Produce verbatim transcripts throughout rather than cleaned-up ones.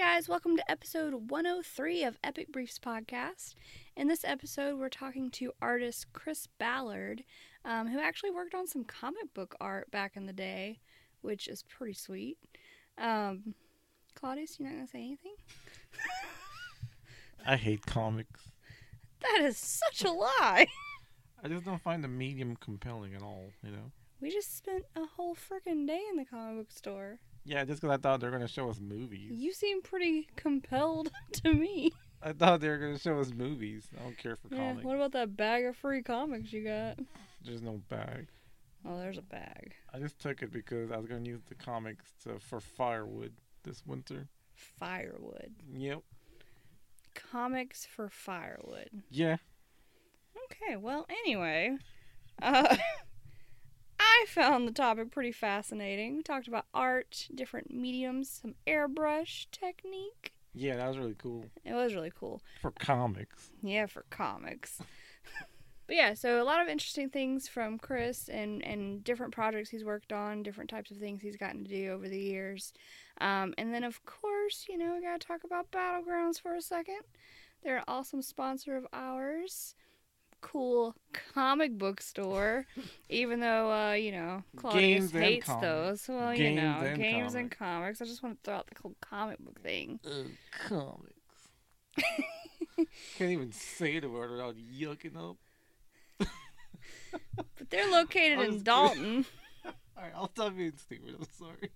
guys, welcome to episode one oh three of Epic Briefs Podcast. In this episode, we're talking to artist Chris Ballard, um, who actually worked on some comic book art back in the day, which is pretty sweet. Um, Claudius, you're not going to say anything? I hate comics. That is such a lie. I just don't find the medium compelling at all, you know? We just spent a whole freaking day in the comic book store. Yeah, just because I thought they were going to show us movies. You seem pretty compelled to me. I thought they were going to show us movies. I don't care for yeah, comics. What about that bag of free comics you got? There's no bag. Oh, there's a bag. I just took it because I was going to use the comics to, for firewood this winter. Firewood? Yep. Comics for firewood. Yeah. Okay, well, anyway. Uh... I found the topic pretty fascinating. We talked about art, different mediums, some airbrush technique. Yeah, that was really cool. It was really cool. For comics. Yeah, for comics. But yeah, so a lot of interesting things from Chris and, and different projects he's worked on, different types of things he's gotten to do over the years. Um, and then, of course, you know, we got to talk about Battlegrounds for a second. They're an awesome sponsor of ours. Cool comic book store, even though uh, you know Claudius games hates those. Well, games you know, and games comics. and comics. I just want to throw out the whole comic book thing. Uh, comics. Can't even say the word without yucking up. But they're located I'm in stupid. Dalton. All right, I'll stop being stupid. I'm sorry.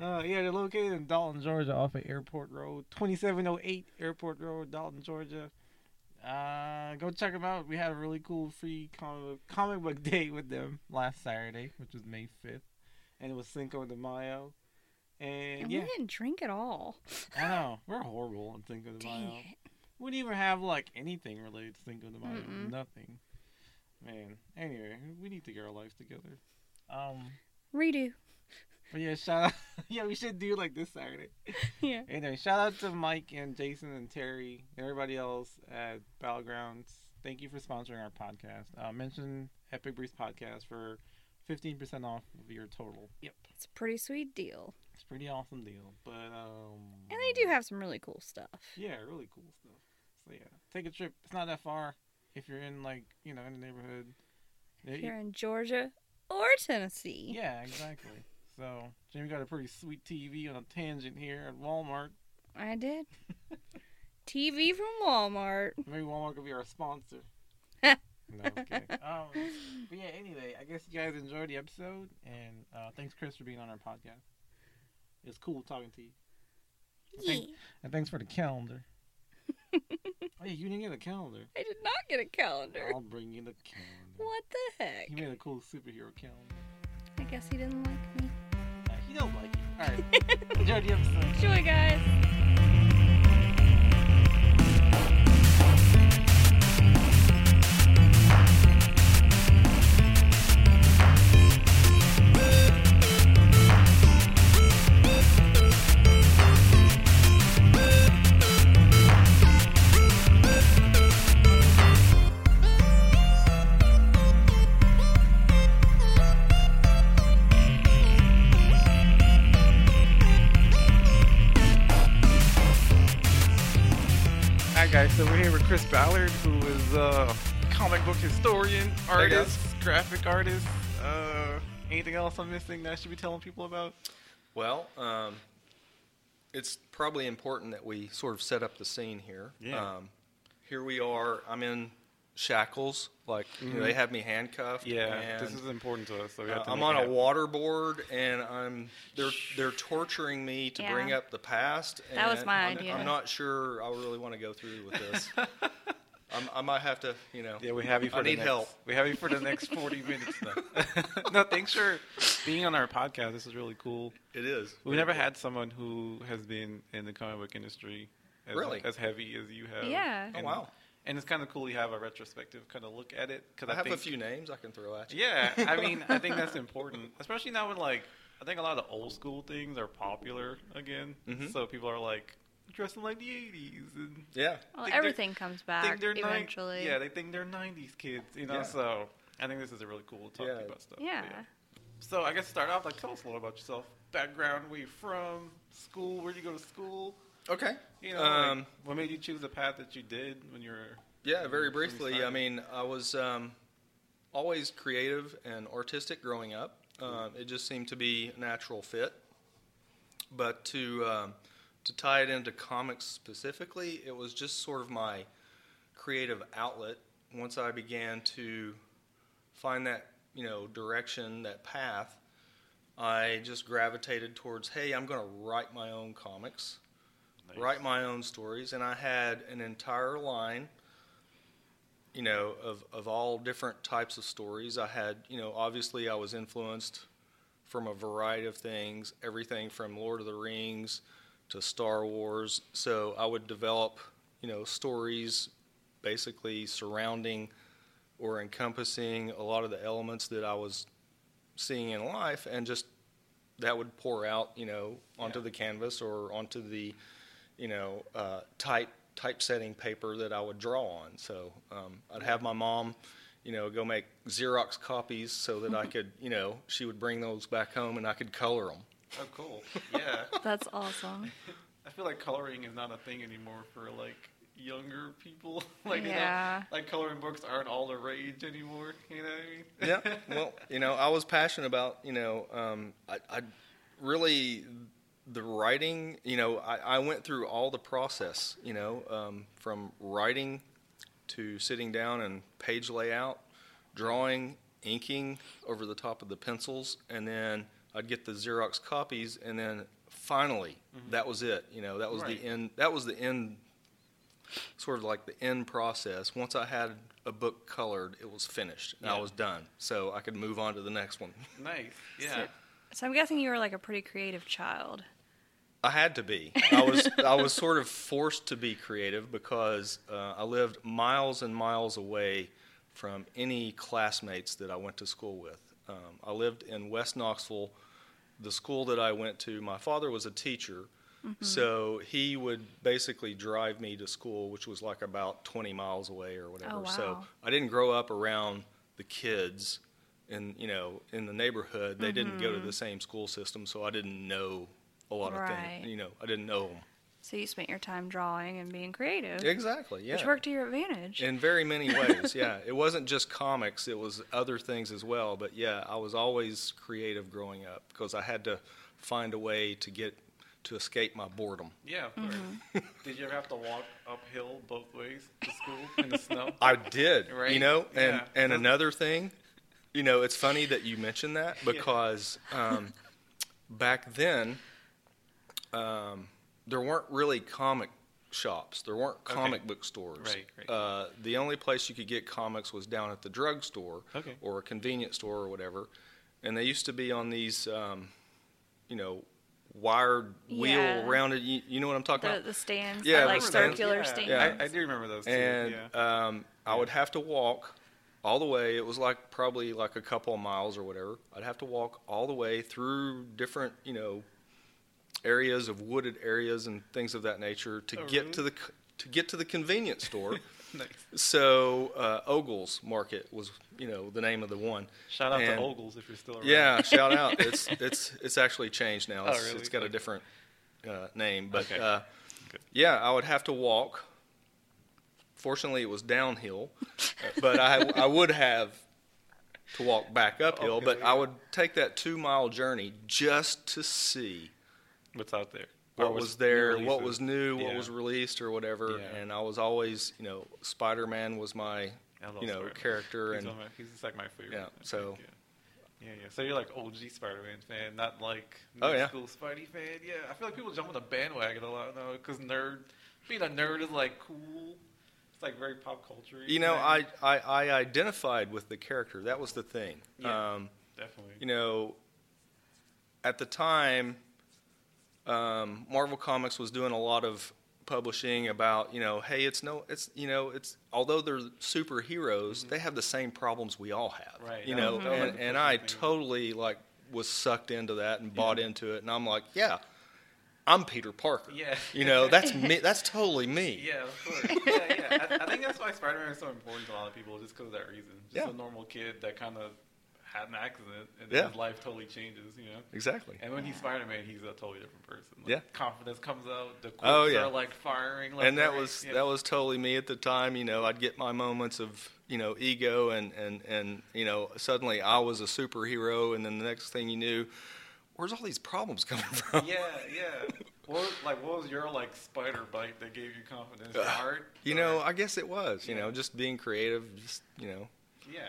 Uh, yeah, they're located in Dalton, Georgia, off of Airport Road, twenty-seven oh eight Airport Road, Dalton, Georgia. Uh, go check them out. We had a really cool free comic, comic book day with them last Saturday, which was May fifth, and it was Cinco de Mayo. And, and yeah. we didn't drink at all. I know. We're horrible on Cinco de Mayo. Dang it. We didn't even have, like, anything related to Cinco de Mayo. Mm-mm. Nothing. Man. Anyway, we need to get our lives together. Um. Redo. But yeah, shout out. Yeah, we should do like this Saturday. Yeah. Anyway, shout out to Mike and Jason and Terry and everybody else at Battlegrounds. Thank you for sponsoring our podcast. Uh, mention Epic Briefs Podcast for fifteen percent off of your total. Yep. It's a pretty sweet deal. It's a pretty awesome deal. But, um. And they do have some really cool stuff. Yeah, really cool stuff. So yeah, take a trip. It's not that far if you're in, like, you know, in the neighborhood. If you're in Georgia or Tennessee. Yeah, exactly. So, Jamie got a pretty sweet T V on a tangent here at Walmart. I did. T V from Walmart. Maybe Walmart could be our sponsor. No, I'm kidding. Um, but yeah, anyway, I guess you guys enjoyed the episode. And uh, thanks, Chris, for being on our podcast. It's cool talking to you. Yeah. And, thanks, and thanks for the calendar. Oh, yeah, you didn't get a calendar. I did not get a calendar. I'll bring you the calendar. What the heck? You made a cool superhero calendar. I guess he didn't like me. I don't like it. All right. Enjoy the episode. Enjoy, guys. So we're here with Chris Ballard, who is a comic book historian, artist, graphic artist. Uh, anything else I'm missing that I should be telling people about? Well, um, it's probably important that we sort of set up the scene here. Yeah. Um, here we are. I'm in shackles. Like, mm-hmm. you know, they have me handcuffed. Yeah, and, this is important to us. So we have uh, to I'm on a waterboard, and I'm they're they're torturing me to yeah. bring up the past. And that was my I'm, idea. I'm not sure I really want to go through with this. I'm, I might have to, you know. Yeah, we have you for I the need next, help. We have you for the next forty minutes. Though. No, thanks for being on our podcast. This is really cool. It is. We've really never cool. had someone who has been in the comic book industry as, really? as heavy as you have. Yeah. And, oh wow. And it's kind of cool you have a retrospective kind of look at it. Cause I, I have think, a few names I can throw at you. Yeah, I mean, I think that's important. Especially now when, like, I think a lot of old school things are popular again. Mm-hmm. So people are, like, dressing like the eighties. And yeah. Well, everything comes back eventually. Ni- yeah, they think they're nineties kids, you know. Yeah. So I think this is a really cool talk yeah. about stuff. Yeah. yeah. So I guess to start off, like, tell us a little about yourself. Background, where you from, school, where did you go to school? Okay. You know, um, like, what made you choose the path that you did when you were... Yeah, very briefly. I mean, I was um, always creative and artistic growing up. Um, it just seemed to be a natural fit. But to um, to tie it into comics specifically, it was just sort of my creative outlet. Once I began to find that, you know, direction, that path, I just gravitated towards, hey, I'm going to write my own comics, nice. write my own stories. And I had an entire line, you know, of, of all different types of stories. I had, you know, obviously I was influenced from a variety of things, everything from Lord of the Rings to Star Wars. So I would develop, you know, stories basically surrounding or encompassing a lot of the elements that I was seeing in life, and just that would pour out, you know, onto yeah. the canvas or onto the, you know, uh, type typesetting paper that I would draw on. So um, I'd have my mom, you know, go make Xerox copies so that I could, you know, she would bring those back home and I could color them. Oh, cool. Yeah. That's awesome. I feel like coloring is not a thing anymore for, like, younger people. Like, yeah. you know, like coloring books aren't all the rage anymore. You know what I mean? Yeah. Well, you know, I was passionate about, you know, um, I, I really... the writing, you know, I, I went through all the process, you know, um, from writing to sitting down and page layout, drawing, inking over the top of the pencils, and then I'd get the Xerox copies, and then finally, mm-hmm. that was it. You know, that was right. the end. That was the end, sort of like the end process. Once I had a book colored, it was finished, and yeah. I was done. So I could move on to the next one. Nice, yeah. So, so I'm guessing you were like a pretty creative child. I had to be. I was I was sort of forced to be creative because uh, I lived miles and miles away from any classmates that I went to school with. Um, I lived in West Knoxville. The school that I went to, my father was a teacher, mm-hmm. so he would basically drive me to school, which was like about twenty miles away or whatever. Oh, wow. So I didn't grow up around the kids in, you know, in the neighborhood. They mm-hmm. didn't go to the same school system, so I didn't know a lot right. of things, you know, I didn't know them. So you spent your time drawing and being creative. Exactly, yeah. Which worked to your advantage. In very many ways, yeah. It wasn't just comics, it was other things as well. But, yeah, I was always creative growing up because I had to find a way to get to escape my boredom. Yeah, of course. Mm-hmm. Did you ever have to walk uphill both ways to school in the snow? I did, right? You know, and, yeah. and another thing, you know, it's funny that you mentioned that because yeah. um, back then... Um, there weren't really comic shops. There weren't comic okay. book stores. Right, right. Uh, the only place you could get comics was down at the drugstore okay. or a convenience store or whatever. And they used to be on these, um, you know, wired, yeah. wheel, rounded, you, you know what I'm talking the, about? The stands. Yeah, like circular stands. stands. Yeah, I, I do remember those too. And yeah. um, I would have to walk all the way. It was like probably like a couple of miles or whatever. I'd have to walk all the way through different, you know, areas of wooded areas and things of that nature to oh, get really? to the to get to the convenience store. Nice. So uh, Ogles Market was, you know, the name of the one. Shout out and, to Ogles if you're still around. Yeah, shout out. It's it's it's actually changed now. It's, oh, really? It's got okay. a different uh, name, but okay. uh, okay. yeah, I would have to walk. Fortunately, it was downhill, but I I would have to walk back uphill. Okay, but yeah. I would take that two mile journey just to see what's out there, what was, was there, what was new, yeah. what was released or whatever. Yeah. And I was always, you know, Spider-Man was my, you know, character. He's, and my, he's just like my favorite. Yeah, so. Yeah. yeah, yeah. So you're like O G Spider-Man fan, not like new oh, yeah. school Spidey fan. Yeah, I feel like people jump on the bandwagon a lot now because nerd, being a nerd is like cool. It's like very pop culture. You know, I, I, I identified with the character. That was the thing. Yeah, um, definitely. You know, at the time... Um, Marvel Comics was doing a lot of publishing about, you know, hey, it's no, it's, you know, it's, although they're superheroes, mm-hmm. they have the same problems we all have, right? You that know, was, and, and I thing. totally like was sucked into that and yeah. bought into it, and I'm like, yeah, I'm Peter Parker. Yeah, you know, that's me. That's totally me. Yeah, of course. Yeah, yeah. I, I think that's why Spider-Man is so important to a lot of people, just because of that reason. Just yeah. a normal kid that kind of had an accident, and then yeah. his life totally changes, you know? Exactly. And when he's Spider-Man, he's a totally different person. Like, yeah. confidence comes out, the quotes oh, yeah. are, like, firing. Like, and that right, was you know? that was totally me at the time. You know, I'd get my moments of, you know, ego, and, and, and, you know, suddenly I was a superhero, and then the next thing you knew, where's all these problems coming from? Yeah, yeah. What was, like, what was your, like, spider bite that gave you confidence? Your art? You know, I guess it was, you yeah. know, just being creative, just, you know. Yeah.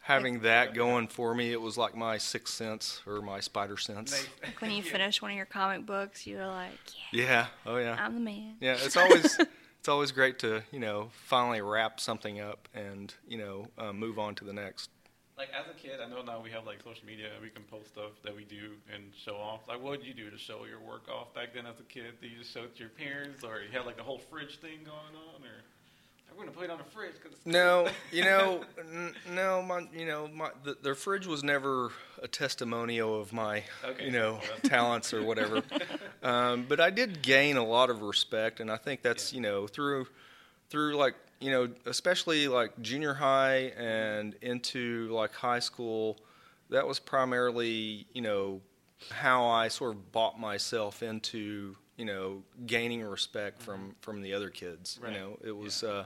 Having that going for me, it was like my sixth sense or my spider sense. Like when you yeah. finish one of your comic books, you were like, yeah. Yeah, oh yeah. I'm the man. Yeah, it's always it's always great to, you know, finally wrap something up and, you know, uh, move on to the next. Like, as a kid, I know now we have, like, social media, and we can post stuff that we do and show off. Like, what did you do to show your work off back then as a kid? Did you just show it to your parents, or you had, like, a whole fridge thing going on, or I'm going to put it on the fridge? Cause it's no, you know, n- no, my, you know, my, the, the fridge was never a testimonial of my, okay. you know, well, talents or whatever. um, but I did gain a lot of respect, and I think that's, yeah. you know, through, through, like, you know, especially like junior high and into like high school, that was primarily, you know, how I sort of bought myself into, you know, gaining respect mm-hmm. from, from the other kids. Right. You know, it was, yeah. uh,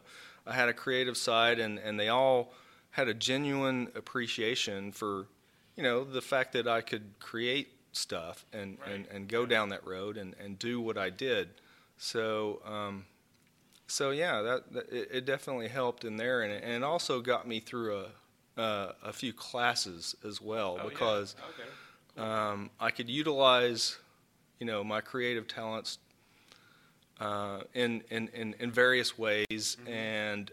I had a creative side, and, and they all had a genuine appreciation for, you know, the fact that I could create stuff and, right. and, and go right. down that road and, and do what I did. So, um, So yeah, that, that it, it definitely helped in there, and it, and it also got me through a uh, a few classes as well oh, because yeah. okay. cool. um, I could utilize, you know, my creative talents uh, in, in, in in various ways, mm-hmm. and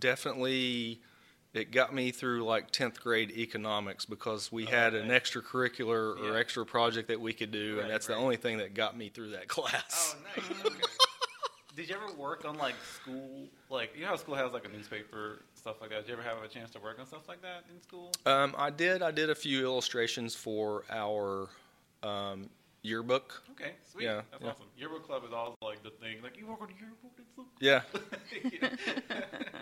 definitely it got me through like tenth grade economics because we oh, had okay. an extracurricular yeah. or extra project that we could do, right, and that's right. the only thing that got me through that class. Oh, nice. Okay. Did you ever work on, like, school? Like, you know how school has, like, a newspaper, stuff like that. Did you ever have a chance to work on stuff like that in school? Um, I did. I did a few illustrations for our um, yearbook. Okay, sweet. Yeah, That's yeah. awesome. Yearbook club is always, like, the thing. Like, you work on a yearbook? It's so cool. Yeah.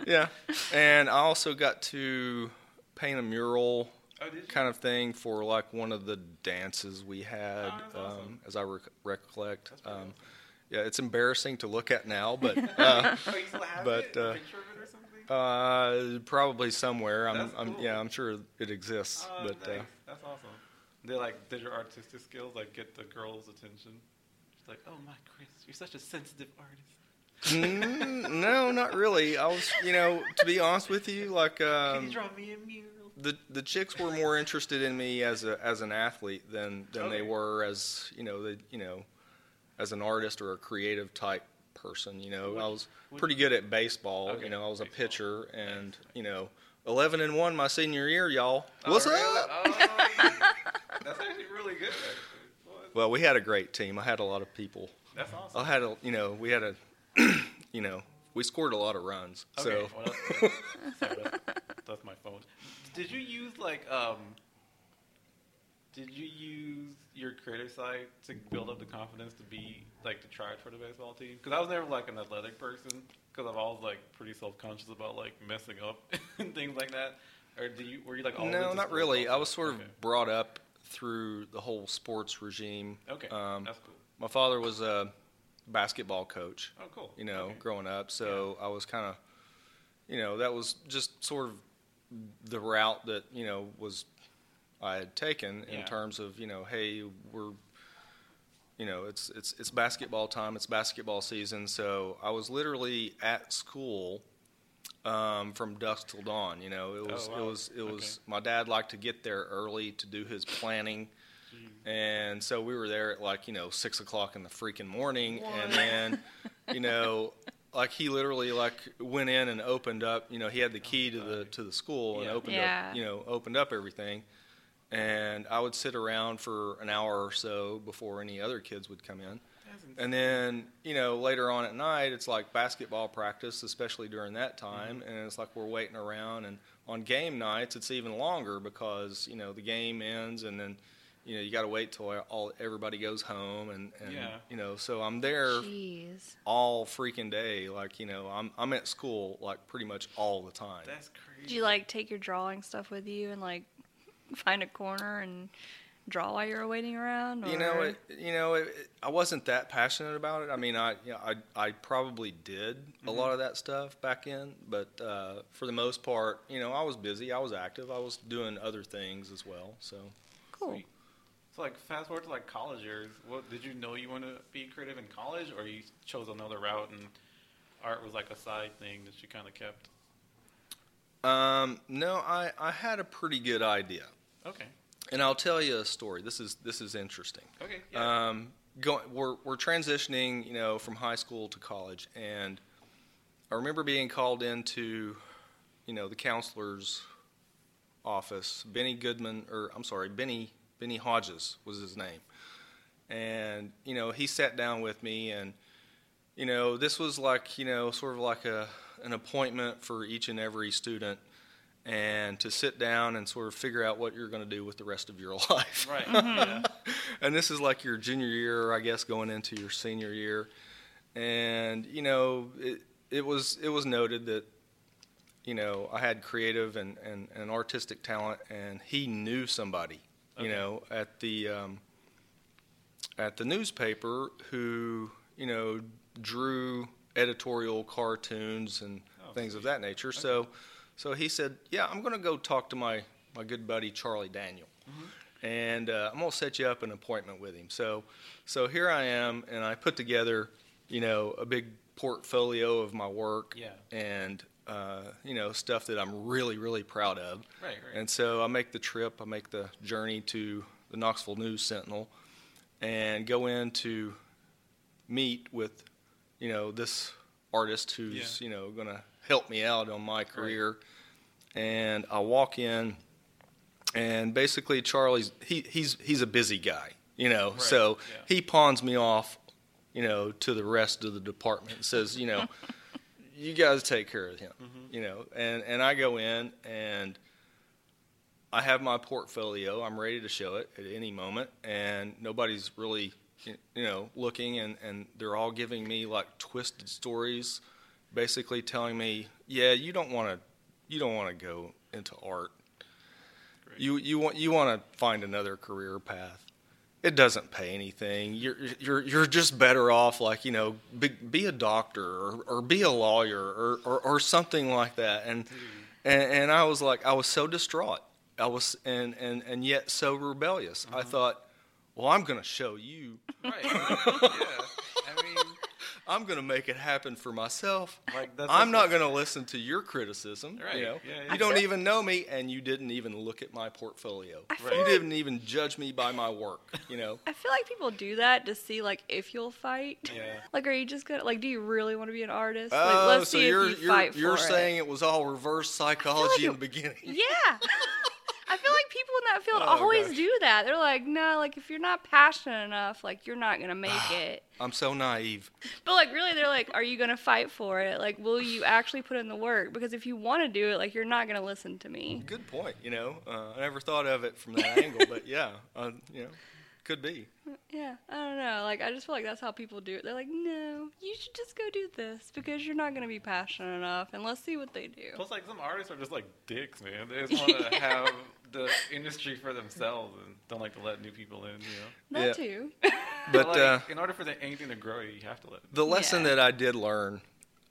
yeah. yeah. And I also got to paint a mural oh, kind of thing for, like, one of the dances we had, oh, that's um, awesome. as I rec- recollect. That's pretty um, awesome. Yeah, it's embarrassing to look at now, but uh, oh, you still have but it? A picture of it or something? Uh, probably somewhere. I'm, That's cool. I'm, yeah, I'm sure it exists. Uh, but nice. uh, That's awesome. They like did your artistic skills like get the girls' attention? She's like, "Oh my Chris, you're such a sensitive artist." mm, no, not really. I was, you know, to be honest with you, like um, can you draw me a mural? The the chicks were more interested in me as a as an athlete than than okay. they were as you know the you know. as an artist or a creative type person, you know, would, I was pretty good at baseball. Okay. You know, I was a pitcher, and you know, eleven and one my senior year, y'all. Oh, What's really? up? Oh, that's actually really good. Actually. Well, we had a great team. I had a lot of people. That's awesome. I had a, you know, we had a, you know, we scored a lot of runs. Okay. So well, that's, good. Sorry, that's, that's my phone. Did you use like? Um, Did you use your creative side to build up the confidence to be, like, to try it for the baseball team? Because I was never, like, an athletic person because I'm always, like, pretty self-conscious about, like, messing up and things like that. Or do you, were you, like, always? No, not really. Confident? I was sort of okay. brought up through the whole sports regime. Okay, um, that's cool. My father was a basketball coach. Oh, cool. You know, okay. growing up. So yeah. I was kind of, you know, that was just sort of the route that, you know, was – I had taken in yeah. terms of, you know, hey, we're, you know, it's it's it's basketball time, it's basketball season, so I was literally at school um, from dusk till dawn. You know, it was oh, wow. it was it was. Okay. My dad liked to get there early to do his planning, Jeez. and so we were there at like you know six o'clock in the freaking morning, what? and then, you know. Like he literally like went in and opened up, you know, he had the key to the to the school yeah. and opened yeah. up, you know, opened up everything. And I would sit around for an hour or so before any other kids would come in. And then, you know, later on at night, it's like basketball practice, especially during that time. Mm-hmm. And it's like we're waiting around. And on game nights, it's even longer because, you know, the game ends and then, you know, you got to wait till all everybody goes home, and, and yeah. you know, so I'm there Jeez. all freaking day. Like, you know, I'm I'm at school like pretty much all the time. That's crazy. Did you like take your drawing stuff with you and like find a corner and draw while you're waiting around? Or? You know, it, you know, it, it, I wasn't that passionate about it. I mean, I, you know, I, I probably did mm-hmm. a lot of that stuff back in, but uh, for the most part, you know, I was busy, I was active, I was doing other things as well. So cool. Sweet. So like fast forward to like college years. What did you know you want to be creative in college, or you chose another route and art was like a side thing that you kind of kept? Um, no, I, I had a pretty good idea. Okay. And I'll tell you a story. This is this is interesting. Okay. Yeah. Um, go, we're we're transitioning, you know, from high school to college, and I remember being called into, you know, the counselor's office. Benny Goodman, or I'm sorry, Benny Benny Hodges was his name, and you know he sat down with me, and you know this was like you know sort of like a an appointment for each and every student. And to sit down and sort of figure out what you're going to do with the rest of your life. Right. Yeah. And this is like your junior year, I guess, going into your senior year. And, you know, it, it was it was noted that, you know, I had creative and, and, and artistic talent, and he knew somebody, okay. you know, at the um, at the newspaper who, you know, drew editorial cartoons and oh, things geez. of that nature. Okay. So... So he said, yeah, I'm going to go talk to my, my good buddy Charlie Daniel, mm-hmm. and uh, I'm going to set you up an appointment with him. So so here I am, and I put together, you know, a big portfolio of my work yeah. and, uh, you know, stuff that I'm really, really proud of. Right, right. And so I make the trip, I make the journey to the Knoxville News Sentinel and go in to meet with, you know, this artist who's, yeah. you know, going to help me out on my career, right. and I walk in, and basically Charlie's he he's he's a busy guy, you know, right. so yeah. he pawns me off, you know, to the rest of the department and says, you know, you guys take care of him, mm-hmm. you know, and and I go in and I have my portfolio, I'm ready to show it at any moment, and nobody's really, you know, looking, and and they're all giving me like twisted stories. Basically telling me, yeah, you don't want to, you don't want to go into art. Great. You you want you want to find another career path. It doesn't pay anything. You're you're you're just better off, like you know, be, be a doctor or, or be a lawyer or, or, or something like that. And, mm. and and I was like, I was so distraught. I was and and, and yet so rebellious. Uh-huh. I thought, well, I'm gonna show you. Right. yeah. I mean. I'm going to make it happen for myself. Like, that's I'm not going to listen to your criticism. Right. You know? yeah, yeah. You don't even know me, and you didn't even look at my portfolio. Right. You like, didn't even judge me by my work. You know. I feel like people do that to see, like, if you'll fight. Yeah. Like, are you just going to, like, do you really want to be an artist? Oh, like, let's so see you're, if you you're, fight you're for saying it. it was all reverse psychology like in it, the beginning. Yeah. I feel like people in that field oh, always gosh. do that. They're like, no, like, if you're not passionate enough, like, you're not going to make it. I'm so naive. But, like, really, they're like, are you going to fight for it? Like, will you actually put in the work? Because if you want to do it, like, you're not going to listen to me. Good point, you know. Uh, I never thought of it from that angle, but, yeah, uh, you know, could be. Yeah, I don't know. Like, I just feel like that's how people do it. They're like, no, you should just go do this because you're not going to be passionate enough, and let's see what they do. Plus, like, some artists are just, like, dicks, man. They just want to yeah. have... the industry for themselves and don't like to let new people in, you know? That yeah. too. But like, uh, in order for the, anything to grow, you have to let them. The lesson yeah. that I did learn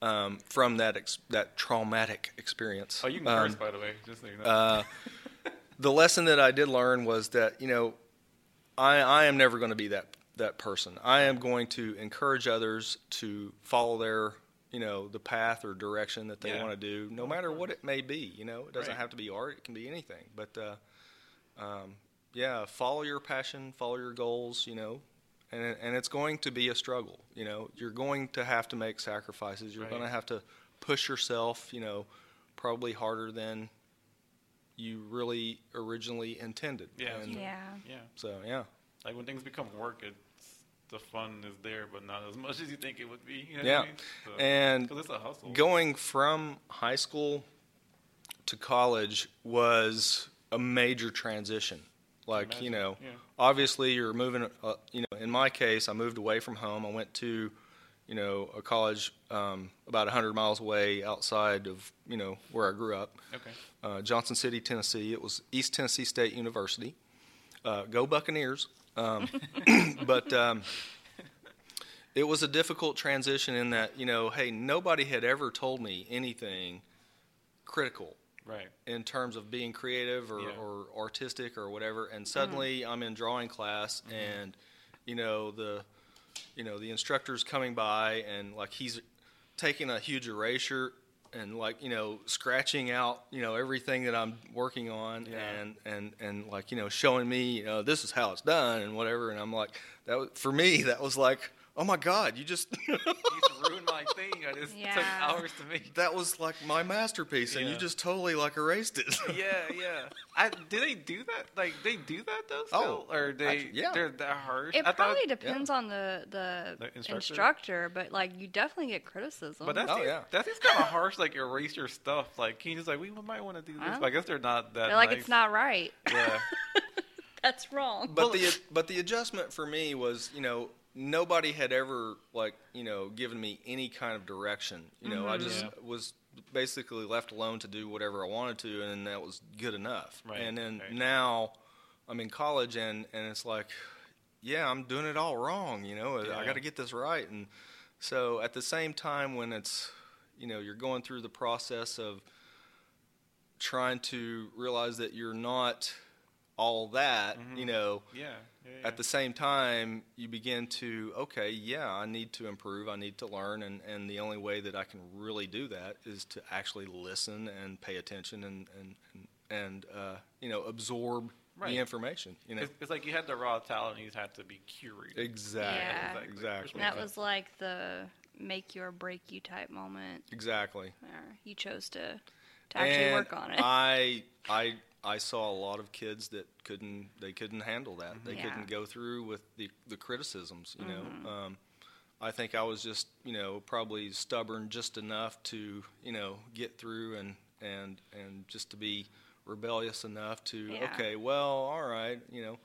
um, from that ex- that traumatic experience. Oh, you can um, curse, by the way. Just so you know. Uh, the lesson that I did learn was that, you know, I, I am never going to be that that person. I am going to encourage others to follow their, you know, the path or direction that they yeah. want to do, no matter what it may be, you know. It doesn't right. have to be art. It can be anything. But, uh, um, yeah, follow your passion, follow your goals, you know, and and it's going to be a struggle, you know. You're going to have to make sacrifices. You're right. going to have to push yourself, you know, probably harder than you really originally intended. Yeah. And, yeah. yeah. So, yeah. Like when things become work, it the fun is there, but not as much as you think it would be. You know yeah. what I mean? So, and 'cause it's a hustle. Going from high school to college was a major transition. Like, Imagine. you know, yeah. obviously you're moving, uh, you know, in my case, I moved away from home. I went to, you know, a college um, about one hundred miles away outside of, you know, where I grew up. Okay. Uh, Johnson City, Tennessee. It was East Tennessee State University. Uh, go Buccaneers. Um, but um, it was a difficult transition in that, you know, hey, nobody had ever told me anything critical. Right. In terms of being creative or, yeah. or artistic or whatever. And suddenly mm. I'm in drawing class mm-hmm. and, you know, the... You know, the instructor's coming by, and, like, he's taking a huge eraser and, like, you know, scratching out, you know, everything that I'm working on yeah. and, and, and, like, you know, showing me, you know, this is how it's done and whatever. And I'm like, that was, for me, that was like, oh, my God, you just... you just ruined my thing. I just yeah. took hours to make. That was, like, my masterpiece, and yeah. you just totally, like, erased it. yeah, yeah. I, do they do that? Like, they do that, though, still? Oh, or they, I, yeah. they're that harsh? It I probably thought, depends yeah. on the, the, the instructor. instructor, but, like, you definitely get criticism. But that's oh, the, yeah. that's kind of harsh, like, erase your stuff. Like, can you just, like, we might want to do this. Huh? But I guess they're not that They're like, nice. It's not right. Yeah. That's wrong. But the But the adjustment for me was, you know, nobody had ever, like, you know, given me any kind of direction. You know, mm-hmm. I just yeah. was basically left alone to do whatever I wanted to, and that was good enough. Right. And then right. now I'm in college, and, and it's like, yeah, I'm doing it all wrong, you know. Yeah. I got to get this right. And so at the same time when it's, you know, you're going through the process of trying to realize that you're not all that, mm-hmm. you know. Yeah. Yeah, yeah. At the same time, you begin to, okay, yeah, I need to improve, I need to learn, and, and the only way that I can really do that is to actually listen and pay attention and, and, and uh, you know, absorb right. the information. You know? It's, it's like you had the raw talent, you just had to be curious. Exactly. Yeah. Exactly. That was like the make you or break you type moment. Exactly. You chose to, to actually and work on it. I I... I saw a lot of kids that couldn't they couldn't handle that. Mm-hmm. They yeah. couldn't go through with the, the criticisms, you mm-hmm. know. Um, I think I was just, you know, probably stubborn just enough to, you know, get through and and, and just to be rebellious enough to, yeah. okay, well, all right, you know.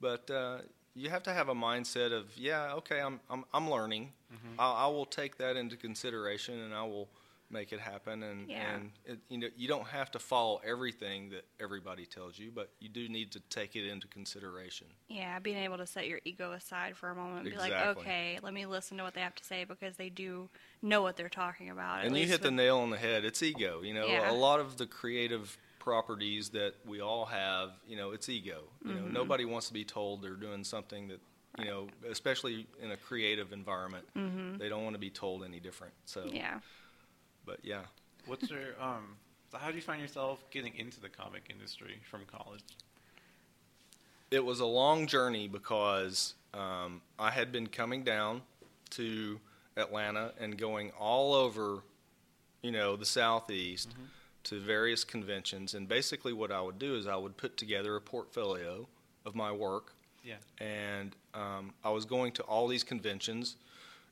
But uh, you have to have a mindset of, yeah, okay, I'm I'm, I'm learning. Mm-hmm. I, I will take that into consideration, and I will make it happen, and, yeah. and it, you know, you don't have to follow everything that everybody tells you, but you do need to take it into consideration. Yeah, being able to set your ego aside for a moment and exactly. be like, okay, let me listen to what they have to say because they do know what they're talking about. And you hit the nail on the head. It's ego. You know, yeah. a lot of the creative properties that we all have, you know, it's ego. You mm-hmm. know, nobody wants to be told they're doing something that, you know, especially in a creative environment, mm-hmm. they don't want to be told any different. So yeah. But yeah, what's your um? So how do you find yourself getting into the comic industry from college? It was a long journey because um, I had been coming down to Atlanta and going all over, you know, the Southeast mm-hmm. to various conventions. And basically, what I would do is I would put together a portfolio of my work. Yeah. And um, I was going to all these conventions,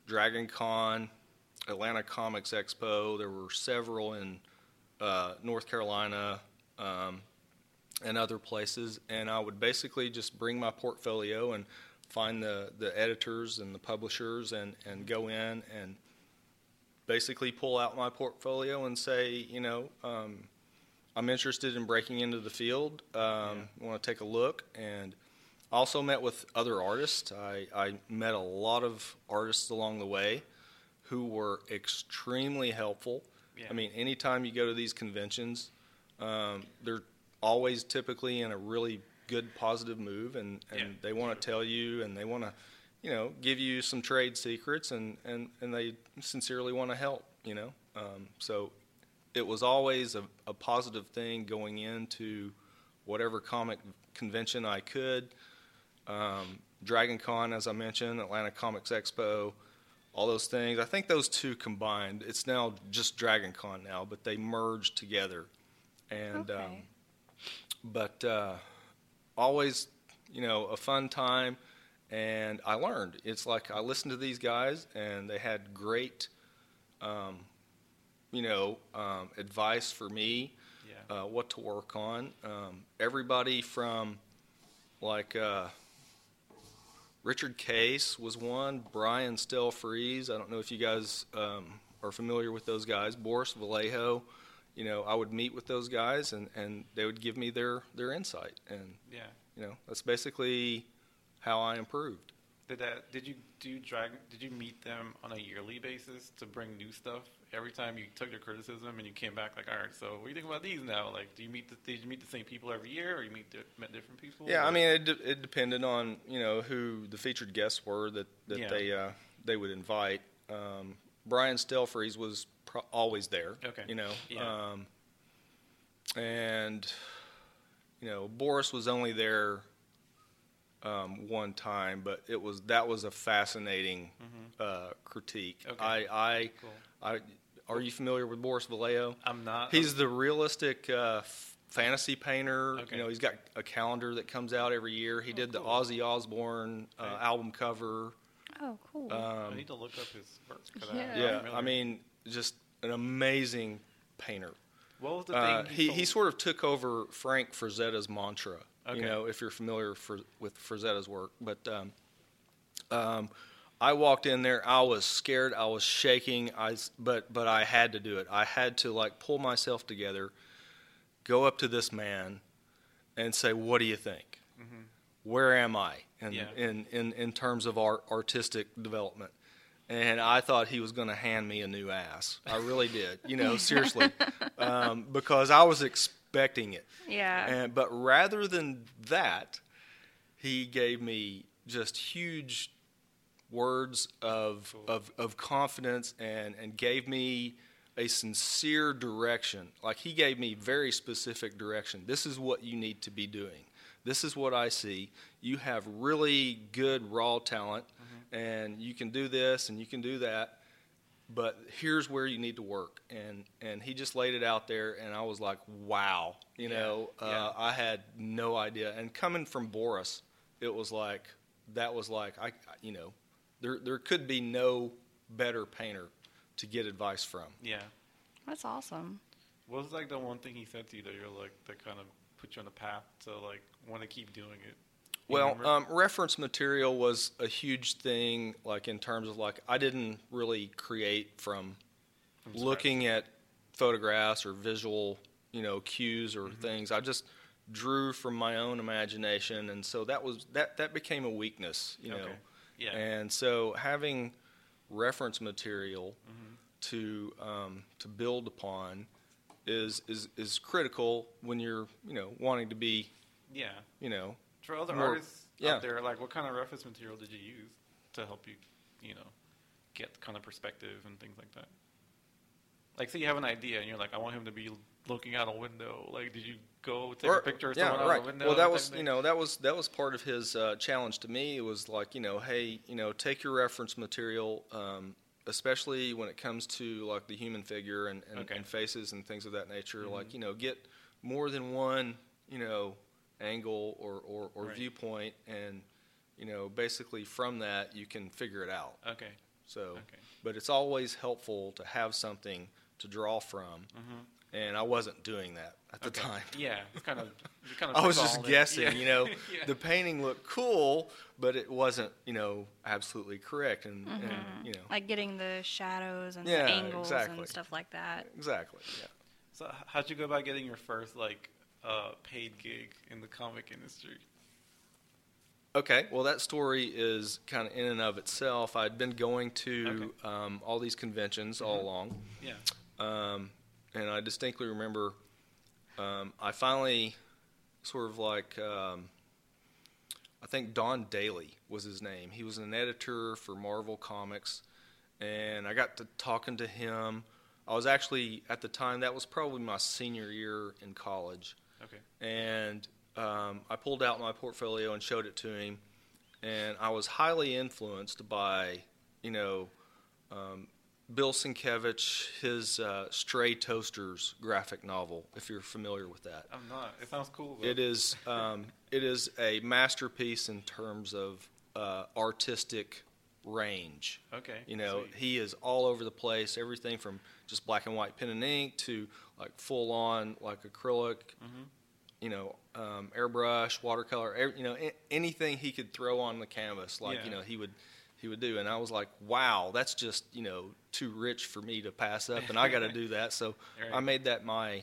Dragon Con, Atlanta Comics Expo. There were several in uh, North Carolina um, and other places, and I would basically just bring my portfolio and find the, the editors and the publishers and, and go in and basically pull out my portfolio and say, you know, um, I'm interested in breaking into the field. Um, yeah. I want to take a look. And also met with other artists. I, I met a lot of artists along the way who were extremely helpful. Yeah. I mean, anytime you go to these conventions, um, they're always typically in a really good, positive move, and, and yeah, they want to tell you, and they want to, you know, give you some trade secrets, and, and, and they sincerely want to help, you know. Um, so it was always a, a positive thing going into whatever comic convention I could. Um, Dragon Con, as I mentioned, Atlanta Comics Expo, all those things. I think those two combined. It's now just Dragon Con now, but they merged together. And, okay. um, but uh, always, you know, a fun time. And I learned. It's like I listened to these guys, and they had great, um, you know, um, advice for me, yeah. uh, what to work on. Um, everybody from, like, uh, Richard Case was one, Brian Stelfreeze. I don't know if you guys um, are familiar with those guys. Boris Vallejo. You know, I would meet with those guys, and, and they would give me their, their insight. And, yeah. you know, that's basically how I improved. Did that? Did you do Dragon? Did you meet them on a yearly basis to bring new stuff? Every time you took their criticism and you came back like, all right, so what do you think about these now? Like, do you meet the, did you meet the same people every year, or you meet met different people? Yeah, or? I mean, it de- it depended on, you know, who the featured guests were that, that yeah. they uh, they would invite. Um, Brian Stelfreeze was pro- always there. Okay. You know, yeah. um, and you know, Boris was only there. Um, one time, but it was that was a fascinating mm-hmm. uh, critique. Okay. I, I, cool. I, are you familiar with Boris Vallejo? I'm not. He's I'm... the realistic uh, f- fantasy painter. Okay. You know, he's got a calendar that comes out every year. He oh, did cool. the Ozzy Osbourne uh, okay. album cover. Oh, cool! Um, I need to look up his work. Yeah, yeah I mean, just an amazing painter. What was the thing? Uh, he he sort of took over Frank Frezzetta's mantra. Okay. You know, if you're familiar for, with Frezzetta's work. But um, um, I walked in there. I was scared. I was shaking. I, but but I had to do it. I had to, like, pull myself together, go up to this man, and say, what do you think? Mm-hmm. Where am I in, yeah. in, in, in terms of our artistic development? And I thought he was going to hand me a new ass. I really did. You know, seriously. Um, because I was expecting. Expecting it, yeah. And, but rather than that, he gave me just huge words of cool. of, of confidence, and, and gave me a sincere direction. Like, he gave me very specific direction. This is what you need to be doing. This is what I see. You have really good raw talent, mm-hmm. and you can do this and you can do that. But here's where you need to work, and and he just laid it out there, and I was like, wow, you yeah, know, uh, yeah. I had no idea. And coming from Boris, it was like that was like I, you know, there there could be no better painter to get advice from. Yeah, that's awesome. What was like the one thing he said to you that you're like that kind of put you on the path to like want to keep doing it? Well, um, reference material was a huge thing, like in terms of like I didn't really create from looking at photographs or visual, you know, cues or mm-hmm. things. I just drew from my own imagination, and so that was that, that became a weakness, you okay. know. Yeah. And so having reference material mm-hmm. to um, to build upon is is is critical when you're, you know, wanting to be yeah, you know, for other More, artists yeah. out there, like, what kind of reference material did you use to help you, you know, get the kind of perspective and things like that? Like, say you have an idea, and you're like, I want him to be looking out a window. Like, did you go take or, a picture of yeah, someone right. out a window? Well, that was, you know, that was that was part of his uh, challenge to me. It was like, you know, hey, you know, take your reference material, um, especially when it comes to, like, the human figure and, and, okay. and faces and things of that nature. Mm-hmm. Like, you know, get more than one, you know, angle or, or, or right. viewpoint, and you know, basically from that you can figure it out. Okay. So, okay. but it's always helpful to have something to draw from, mm-hmm. and I wasn't doing that at okay. the time. Yeah, it's kind of. It's kind of I was just guessing. Yeah. You know, yeah. the painting looked cool, but it wasn't, you know, absolutely correct, and, mm-hmm. and you know, like getting the shadows and yeah, the angles exactly. and stuff like that. Exactly. Yeah. So, how'd you go about getting your first like? Uh, paid gig in the comic industry? Okay, well, that story is kind of in and of itself. I'd been going to okay. um, all these conventions mm-hmm. all along. Yeah. Um, and I distinctly remember um, I finally sort of like, um, I think Don Daly was his name. He was an editor for Marvel Comics, and I got to talking to him. I was actually, at the time, that was probably my senior year in college. Okay. And um, I pulled out my portfolio and showed it to him, and I was highly influenced by, you know, um, Bill Sienkiewicz, his uh, Stray Toasters graphic novel. If you're familiar with that, I'm not. It sounds cool. Though. It is. Um, it is a masterpiece in terms of uh, artistic range. Okay. You know, sweet. He is all over the place. Everything from just black and white pen and ink to like full on like acrylic, mm-hmm. you know, um, airbrush, watercolor, air, you know, a- anything he could throw on the canvas, like, yeah. you know, he would he would do. And I was like, wow, that's just, you know, too rich for me to pass up, and I got to do that. So right. I made that my,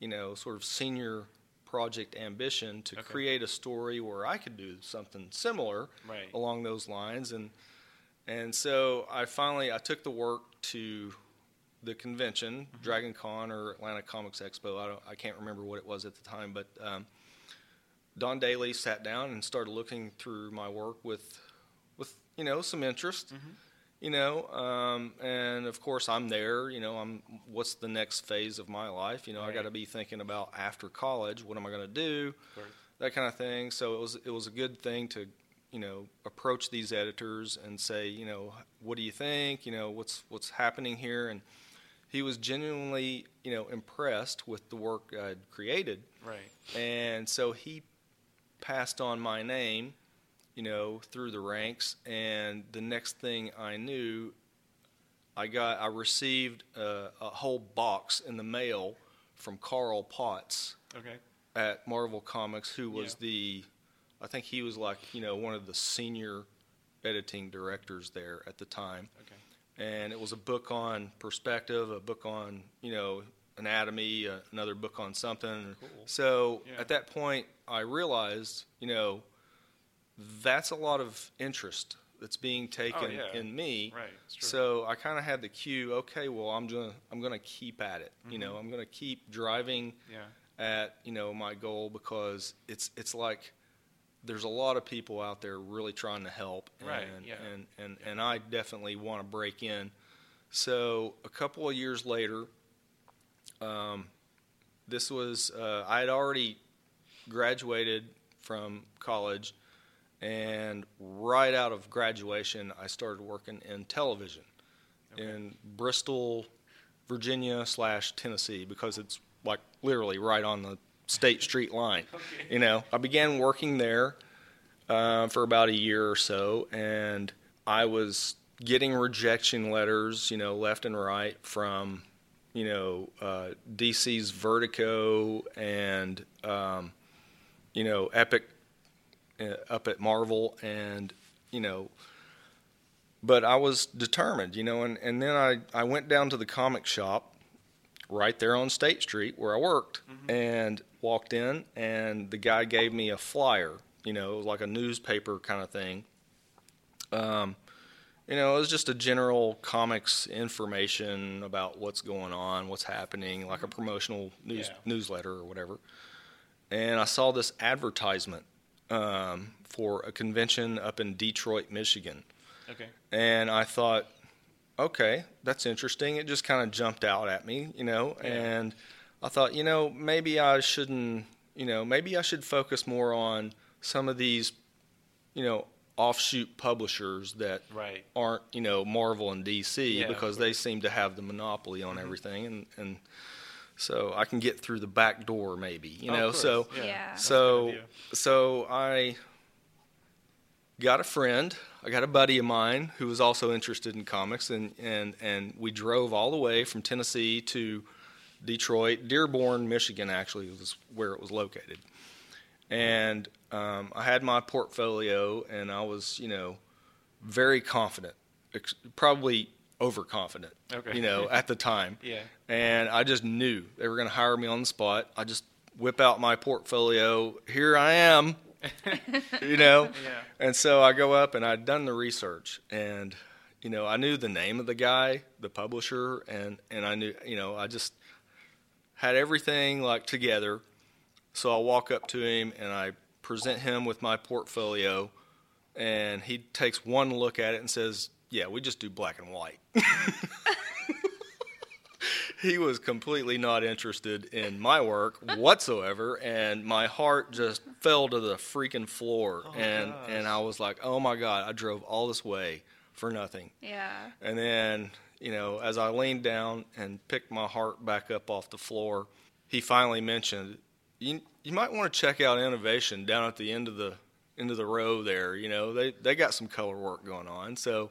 you know, sort of senior project ambition to okay. create a story where I could do something similar right. along those lines. And and so I finally, I took the work to the convention, mm-hmm. Dragon Con or Atlanta Comics Expo. I don't, I can't remember what it was at the time, but um, Don Daly sat down and started looking through my work with, with you know, some interest, mm-hmm. you know, um, and of course I'm there, you know, I'm what's the next phase of my life, you know, right. I got to be thinking about after college, what am I going to do, that kind of thing. So it was it was a good thing to, you know, approach these editors and say, you know, what do you think, you know, what's what's happening here, and he was genuinely, you know, impressed with the work I'd created. Right. And so he passed on my name, you know, through the ranks. And the next thing I knew, I got, I received a, a whole box in the mail from Carl Potts okay. at Marvel Comics, who was yeah. the, I think he was like, you know, one of the senior editing directors there at the time. Okay. And it was a book on perspective, a book on, you know, anatomy, uh, another book on something. Cool. So yeah. at that point, I realized, you know, that's a lot of interest that's being taken oh, yeah. in me. Right. So I kind of had the cue. Okay, well, I'm gonna I'm gonna keep at it. Mm-hmm. You know, I'm gonna keep driving yeah. at you know my goal, because it's it's like there's a lot of people out there really trying to help, and, right, yeah. and, and, and I definitely want to break in. So a couple of years later, um, this was, uh, I had already graduated from college, and right out of graduation, I started working in television okay. in Bristol, Virginia slash Tennessee, because it's like literally right on the State Street line, okay. you know. I began working there uh, for about a year or so, and I was getting rejection letters, you know, left and right from, you know, uh, D C's Vertigo and, um, you know, Epic uh, up at Marvel, and, you know, but I was determined, you know, and, and then I, I went down to the comic shop right there on State Street where I worked, mm-hmm. and walked in, and the guy gave me a flyer, you know, it was like a newspaper kind of thing. Um, you know, it was just a general comics information about what's going on, what's happening, like a promotional news, yeah. newsletter or whatever. And I saw this advertisement um, for a convention up in Detroit, Michigan. Okay. And I thought, okay, that's interesting. It just kind of jumped out at me, you know, yeah. and I thought, you know, maybe I shouldn't, you know, maybe I should focus more on some of these, you know, offshoot publishers that right. aren't, you know, Marvel and D C, yeah, because they seem to have the monopoly on mm-hmm. everything. And, and so I can get through the back door maybe, you oh, know, so, yeah. Yeah. so, so I got a friend, I got a buddy of mine who was also interested in comics, and, and, and we drove all the way from Tennessee to Detroit, Dearborn, Michigan, actually was where it was located. And um, I had my portfolio, and I was, you know, very confident, ex- probably overconfident, okay. you know, at the time. Yeah. And I just knew they were going to hire me on the spot. I just whip out my portfolio. Here I am. you know, yeah. and so I go up, and I'd done the research, and you know, I knew the name of the guy, the publisher, and and I knew, you know, I just had everything like together. So I walk up to him and I present him with my portfolio, and he takes one look at it and says, "Yeah, we just do black and white." He was completely not interested in my work whatsoever, and my heart just fell to the freaking floor. Oh, and gosh. And I was like, oh my God, I drove all this way for nothing. Yeah. And then, you know, as I leaned down and picked my heart back up off the floor, he finally mentioned, you you might want to check out Innovation down at the end of the end of the row there. You know, they, they got some color work going on. So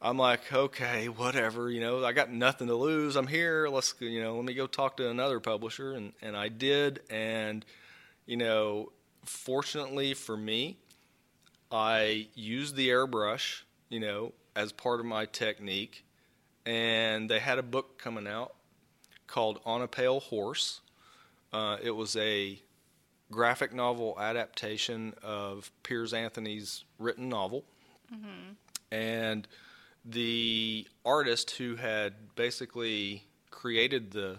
I'm like, okay, whatever, you know, I got nothing to lose. I'm here. Let's, you know, let me go talk to another publisher. And, and I did. And you know, fortunately for me, I used the airbrush, you know, as part of my technique. And they had a book coming out called On a Pale Horse. Uh, it was a graphic novel adaptation of Piers Anthony's written novel. Mm-hmm. And the artist who had basically created the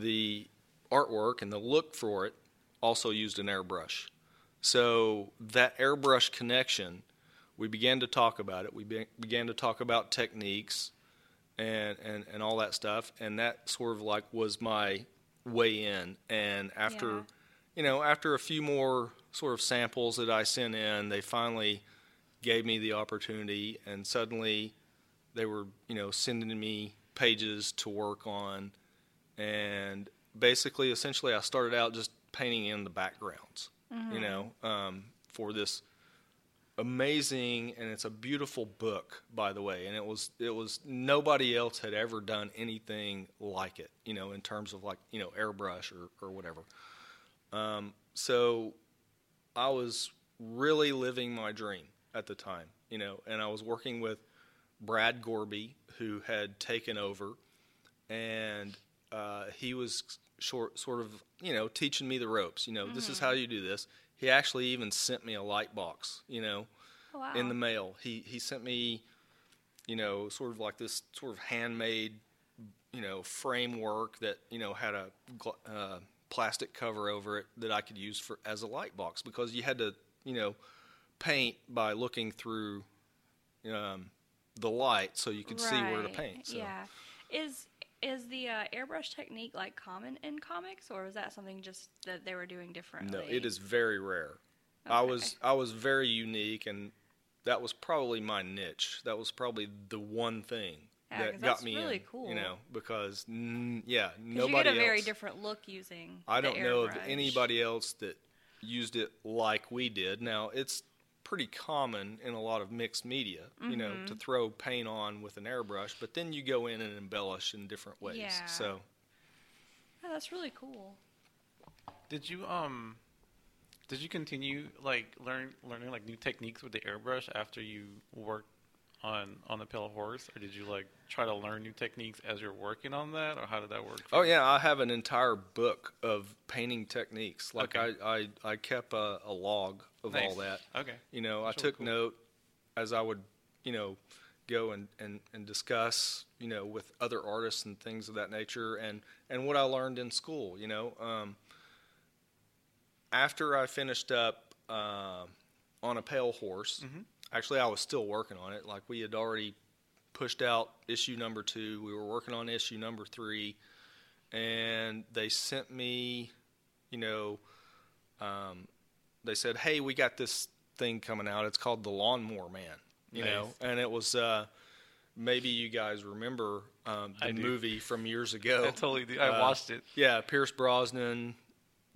the artwork and the look for it also used an airbrush. So that airbrush connection, we began to talk about it. We be- began to talk about techniques and, and, and all that stuff. And that sort of like was my way in. And after, yeah. you know, after a few more sort of samples that I sent in, they finally gave me the opportunity, and suddenly they were, you know, sending me pages to work on. And basically, essentially, I started out just painting in the backgrounds, mm-hmm. you know, um, for this amazing, and it's a beautiful book, by the way. And it was, it was, nobody else had ever done anything like it, you know, in terms of like, you know, airbrush or, or whatever. Um, so I was really living my dream at the time, you know, and I was working with Brad Gorby, who had taken over, and uh, he was short, sort of, you know, teaching me the ropes, you know, mm-hmm. this is how you do this. He actually even sent me a light box, you know, wow. in the mail. He he sent me, you know, sort of like this sort of handmade, you know, framework that, you know, had a uh, plastic cover over it that I could use for as a light box, because you had to, you know, paint by looking through um, the light so you could right. see where to paint. So. Yeah. Is is the uh, airbrush technique like common in comics, or was that something just that they were doing differently? No, it is very rare. Okay. I was I was very unique, and that was probably my niche. That was probably the one thing yeah, that got me really in. Cool. You know, because n- yeah, nobody else. You get a very else, different look using. I don't the know of anybody else that used it like we did. Now it's pretty common in a lot of mixed media, mm-hmm. you know, to throw paint on with an airbrush, but then you go in and embellish in different ways. Yeah. So yeah, that's really cool. Did you um did you continue like learn learning like new techniques with the airbrush after you worked on on the Pale Horse, or did you like try to learn new techniques as you're working on that, or how did that work? Oh you? yeah, I have an entire book of painting techniques. Like okay. I, I I kept a, a log of nice. all that. Okay. You know, That's I really took cool. note as I would, you know, go and, and, and discuss, you know, with other artists and things of that nature, and, and what I learned in school, you know. Um, after I finished up uh, On a Pale Horse, mm-hmm. actually I was still working on it. Like we had already pushed out issue number two. We were working on issue number three, and they sent me, you know, um, they said, "Hey, we got this thing coming out. It's called The Lawnmower Man." You nice. know, and it was uh, maybe you guys remember um, the movie from years ago. I totally do. I uh, watched it. Yeah, Pierce Brosnan,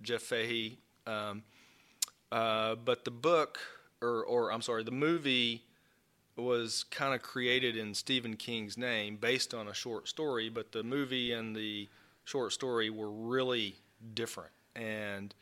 Jeff Fahey. Um, uh, but the book, or or I'm sorry, the movie was kind of created in Stephen King's name, based on a short story. But the movie and the short story were really different, and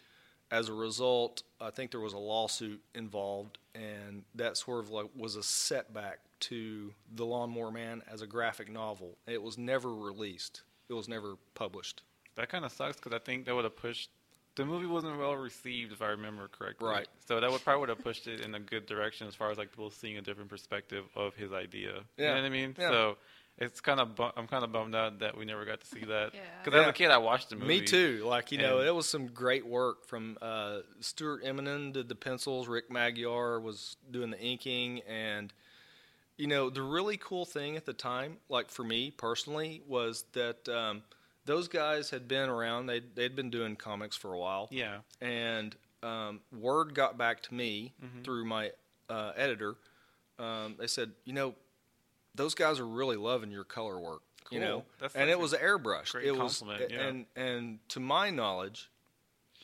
as a result, I think there was a lawsuit involved, and that sort of like was a setback to The Lawnmower Man as a graphic novel. It was never released. It was never published. That kind of sucks, because I think that would have pushed – the movie wasn't well received, if I remember correctly. Right. So that would probably would have pushed it in a good direction as far as like people seeing a different perspective of his idea. Yeah. You know what I mean? Yeah. So it's kind of bu- I'm kind of bummed out that we never got to see that. Because yeah. as a kid, I watched the movie. Me too. Like, you know, it was some great work from uh, Stuart Eminem did the pencils. Rick Magyar was doing the inking. And, you know, the really cool thing at the time, like for me personally, was that um, those guys had been around. They'd, they'd been doing comics for a while. Yeah. And um, word got back to me mm-hmm. through my uh, editor. Um, they said, you know, those guys are really loving your color work, cool. you know, That's and it was airbrushed. Great it compliment, was, yeah. And, and to my knowledge,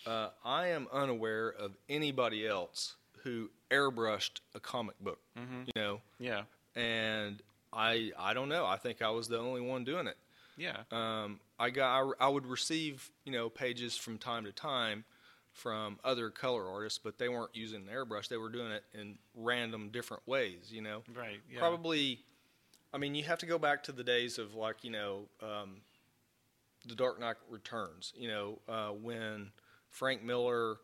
uh, I am unaware of anybody else who airbrushed a comic book, mm-hmm. you know? Yeah. And I, I don't know. I think I was the only one doing it. Yeah. Um, I got, I, I would receive, you know, pages from time to time from other color artists, but they weren't using an airbrush. They were doing it in random different ways, you know? Right, yeah. Probably, I mean, you have to go back to the days of, like, you know, um, The Dark Knight Returns, you know, uh, when Frank Miller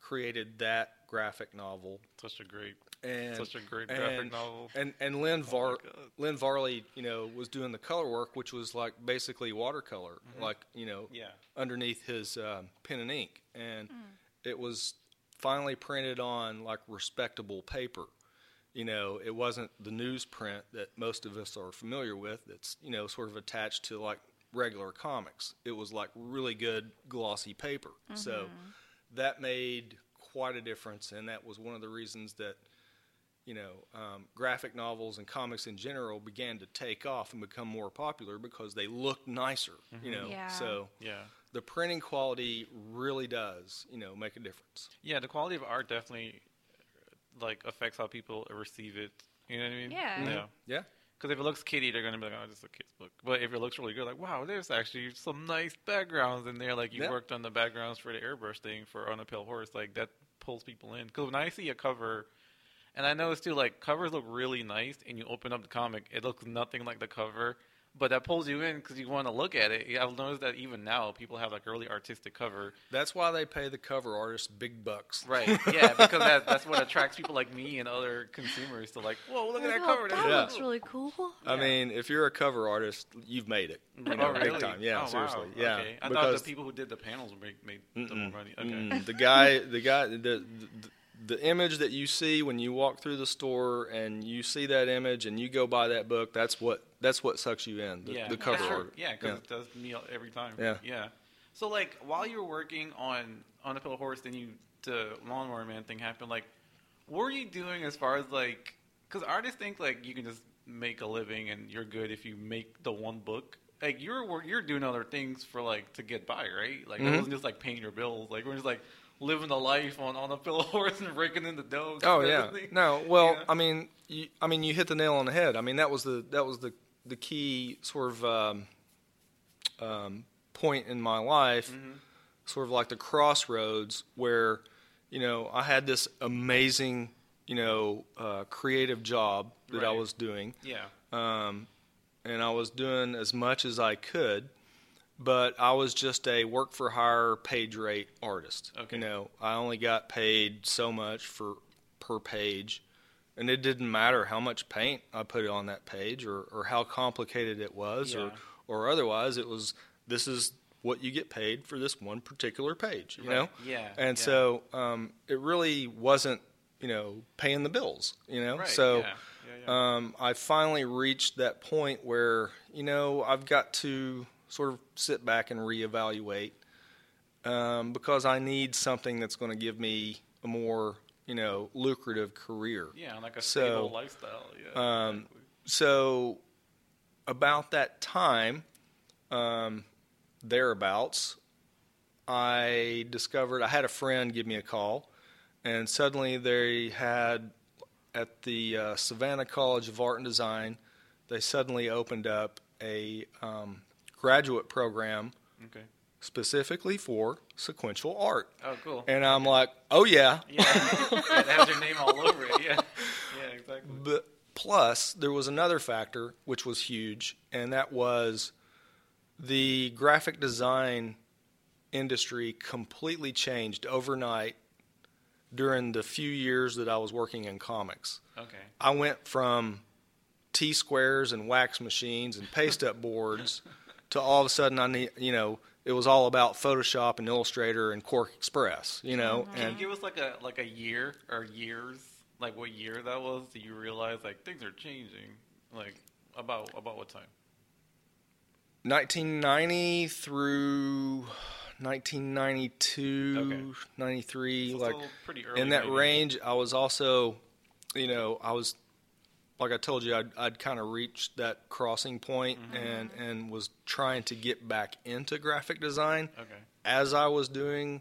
created that graphic novel. Such a great, and, such a great graphic and, novel. And and Lynn, oh Var- Lynn Varley, you know, was doing the color work, which was like basically watercolor, mm-hmm. like, you know, yeah. underneath his um, pen and ink. And mm. it was finally printed on like respectable paper. You know, it wasn't the newsprint that most of us are familiar with that's, you know, sort of attached to like regular comics. It was like really good glossy paper. Mm-hmm. So that made quite a difference, and that was one of the reasons that, you know, um, graphic novels and comics in general began to take off and become more popular because they looked nicer, mm-hmm. you know. Yeah. So yeah. the printing quality really does, you know, make a difference. Yeah, the quality of art definitely, like, affects how people receive it. You know what I mean? Yeah. Mm-hmm. Yeah. Yeah. Because if it looks kiddie, they're going to be like, oh, this is a kid's book. But if it looks really good, like, wow, there's actually some nice backgrounds in there. Like, you yeah. worked on the backgrounds for the airbrush thing for On a Pale Horse. Like, that pulls people in. Because when I see a cover, and I notice, too, like, covers look really nice, and you open up the comic, it looks nothing like the cover. But that pulls you in because you want to look at it. I've noticed that even now, people have, like, a really artistic cover. That's why they pay the cover artists big bucks. Right, yeah, because that, that's what attracts people like me and other consumers to, like, whoa, look at that cover. That yeah. looks really cool. Yeah. I mean, if you're a cover artist, you've made it. You know, oh, really? Big time. Yeah, oh, seriously. Wow. Yeah, okay. I because thought the people who did the panels made, made the more money. Okay. The guy, the guy, the... the, the The image that you see when you walk through the store and you see that image and you go buy that book, that's what that's what sucks you in, the, yeah. the cover art. Sure. Yeah, because yeah. it does me every time. Yeah. yeah. So, like, while you were working on On a Pale Horse, then you the Lawnmower Man thing happened, like, what were you doing as far as, like, because artists think, like, you can just make a living and you're good if you make the one book. Like, you're you're doing other things for, like, to get by, right? Like, mm-hmm. it wasn't just, like, paying your bills. Like, we're just, like, living the life on, on a pillow horse and breaking into dough. Oh yeah, no. Well, yeah. I mean, you, I mean, you hit the nail on the head. I mean, that was the that was the the key sort of um, um, point in my life, mm-hmm. sort of like the crossroads where, you know, I had this amazing, you know, uh, creative job that right. I was doing. Yeah. Um, and I was doing as much as I could. But I was just a work-for-hire, paid-rate artist. Okay. You know, I only got paid so much for per page, and it didn't matter how much paint I put on that page or, or how complicated it was yeah. or, or otherwise. It was, this is what you get paid for this one particular page, you right. know? Yeah. And yeah. so um, it really wasn't, you know, paying the bills, you know? Right. So yeah. Yeah, yeah. Um, I finally reached that point where, you know, I've got to sort of sit back and reevaluate um, because I need something that's going to give me a more, you know, lucrative career. Yeah, like a stable so, lifestyle. Yeah, um, exactly. So about that time, um, thereabouts, I discovered I had a friend give me a call, and suddenly they had at the uh, Savannah College of Art and Design, they suddenly opened up a um, graduate program okay. specifically for sequential art. Oh, cool. And I'm okay. like, oh, yeah. Yeah, it has your name all over it. Yeah, yeah, exactly. But plus, there was another factor, which was huge, and that was the graphic design industry completely changed overnight during the few years that I was working in comics. Okay. I went from T-squares and wax machines and paste-up boards so all of a sudden, I need, you know, it was all about Photoshop and Illustrator and Quark Express, you know. Mm-hmm. Can you give us like a like a year or years, like what year that was? Do you realize like things are changing? Like about about what time? nineteen ninety through nineteen ninety-two, okay. ninety-three, so like pretty early in that maybe. Range. I was also, you know, I was like I told you, I'd, I'd kind of reached that crossing point mm-hmm. and, and was trying to get back into graphic design. Okay. As I was doing,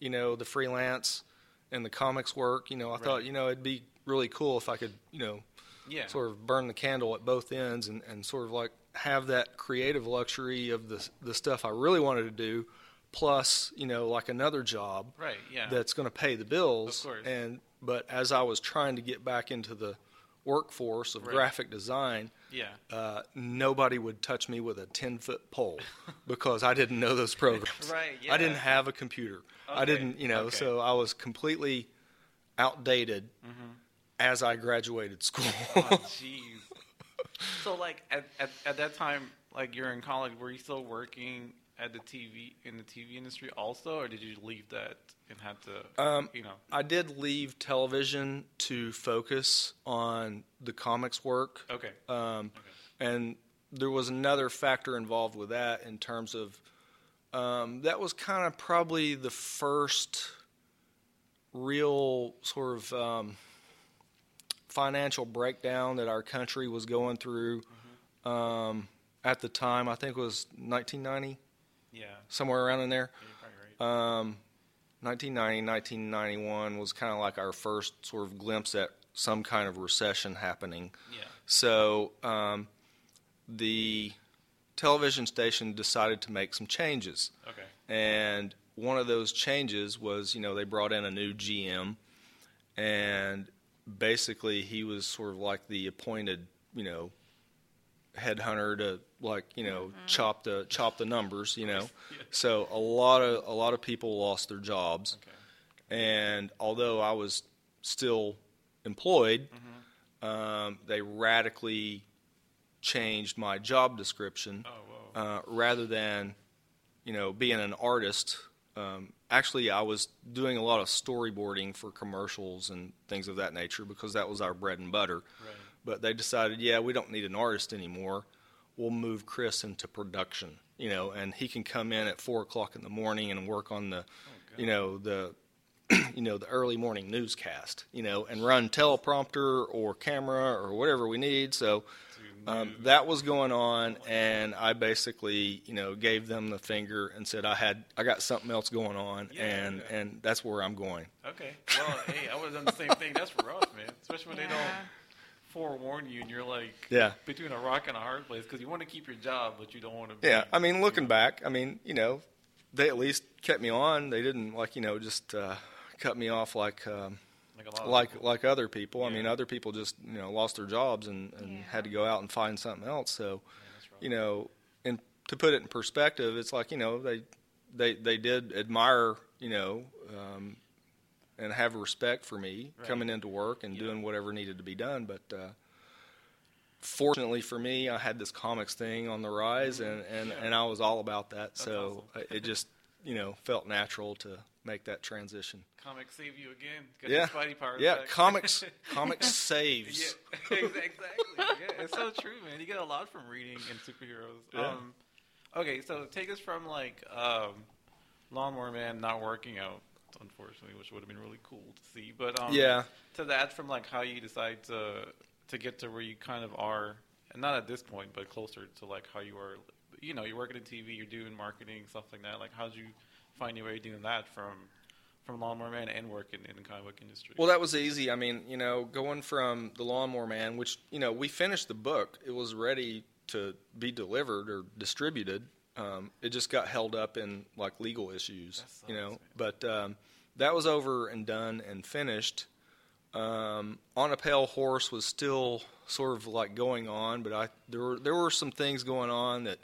you know, the freelance and the comics work, you know, I right. thought, you know, it'd be really cool if I could, you know, yeah. sort of burn the candle at both ends and, and sort of like have that creative luxury of the the stuff I really wanted to do, plus, you know, like another job, right? Yeah, that's going to pay the bills. Of course. And but as I was trying to get back into the workforce of right. graphic design, yeah, uh, nobody would touch me with a ten-foot pole because I didn't know those programs. Right. Yeah. I didn't have a computer. Okay. I didn't, you know, okay. so I was completely outdated mm-hmm. as I graduated school. Oh, jeez. So, like at, at at that time, like you're in college, were you still working at the T V in the T V industry also, or did you leave that and had to, um, you know? I did leave television to focus on the comics work. Okay. Um, okay. And there was another factor involved with that in terms of um, that was kind of probably the first real sort of um, financial breakdown that our country was going through. Mm-hmm. Um, at the time, I think it was nineteen ninety. Yeah. Somewhere around in there. Yeah, you're probably right. Um, nineteen ninety, nineteen ninety-one was kind of like our first sort of glimpse at some kind of recession happening. Yeah. So um, the television station decided to make some changes. Okay. And one of those changes was, you know, they brought in a new G M, and basically he was sort of like the appointed, you know, headhunter to, like, you know, mm-hmm. chop the chop the numbers, you know. Yeah. So a lot of a lot of people lost their jobs. Okay. And although I was still employed, mm-hmm. um, they radically changed my job description. Oh, uh, rather than, you know, being an artist. Um, actually, I was doing a lot of storyboarding for commercials and things of that nature because that was our bread and butter. Right. But they decided, yeah, we don't need an artist anymore. We'll move Chris into production, you know, and he can come in at four o'clock in the morning and work on the, oh, you know, the, you know, the early morning newscast, you know, and run teleprompter or camera or whatever we need. So um, that was going on, and I basically, you know, gave them the finger and said, I had, I got something else going on, yeah, and yeah. and that's where I'm going. Okay. Well, hey, I would have done the same thing. That's rough, man. Especially when yeah. they don't forewarn you, and you're like yeah. between a rock and a hard place because you want to keep your job, but you don't want to be. Yeah, I mean, looking you know. back, I mean, you know, they at least kept me on. They didn't, like, you know, just uh, cut me off like um, like, a lot of like, like other people. Yeah. I mean, other people just, you know, lost their jobs and, and yeah. had to go out and find something else. So, yeah, you know, and to put it in perspective, it's like, you know, they they, they did admire, you know, um, and have respect for me right. coming into work and yeah. doing whatever needed to be done. But uh, fortunately for me, I had this comics thing on the rise, and, and, yeah. and I was all about that. That's so awesome. It just, you know, felt natural to make that transition. Comics save you again. Got yeah. Spidey power yeah, effect. comics comics saves. Yeah, exactly. Yeah, it's so true, man. You get a lot from reading and superheroes. Yeah. Um, okay, so take us from, like, um, Lawnmower Man not working out, unfortunately, which would have been really cool to see, but um yeah to that, from like how you decide to to get to where you kind of are, and not at this point but closer to like how you are, you know, you're working in T V, you're doing marketing, stuff like that. Like, how'd you find your way doing that from from Lawnmower Man and working in the comic book industry? Well, that was easy. I mean, you know, going from the Lawnmower Man, which, you know, we finished the book, it was ready to be delivered or distributed. Um, it just got held up in, like, legal issues, you know. But um, that was over and done and finished. Um, On a Pale Horse was still sort of, like, going on, but I there were, there were some things going on that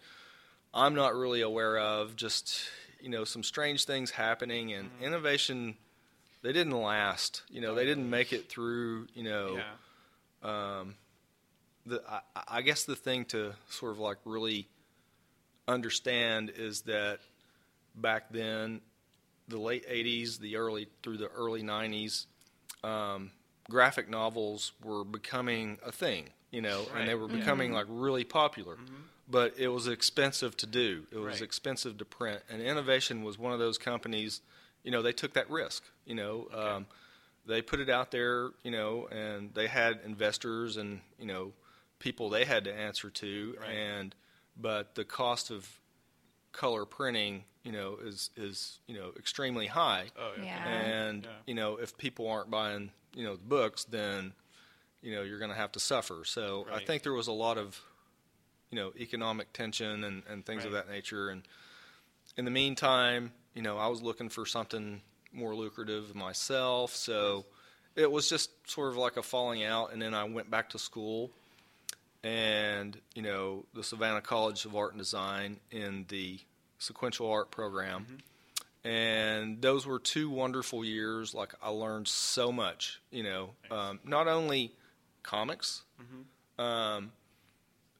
I'm not really aware of, just, you know, some strange things happening. And mm-hmm. Innovation, they didn't last. You know, they didn't make it through, you know. Yeah. Um, the, I, I guess the thing to sort of, like, really understand is that back then, the late eighties, the early through the early nineties, um, graphic novels were becoming a thing, you know, right. and they were becoming yeah. like really popular. Mm-hmm. But it was expensive to do. It was right. expensive to print, and Innovation was one of those companies. You know, they took that risk. You know, okay. um, they put it out there. You know, and they had investors and, you know, people they had to answer to, right. and but the cost of color printing, you know, is, is you know, extremely high. Oh, yeah. Yeah. And, yeah. you know, if people aren't buying, you know, the books, then, you know, you're going to have to suffer. So right. I think there was a lot of, you know, economic tension and, and things right. of that nature. And in the meantime, you know, I was looking for something more lucrative myself, so it was just sort of like a falling out. And then I went back to school, and, you know, the Savannah College of Art and Design in the sequential art program. Mm-hmm. And those were two wonderful years. Like, I learned so much, you know, um, not only comics, mm-hmm. um,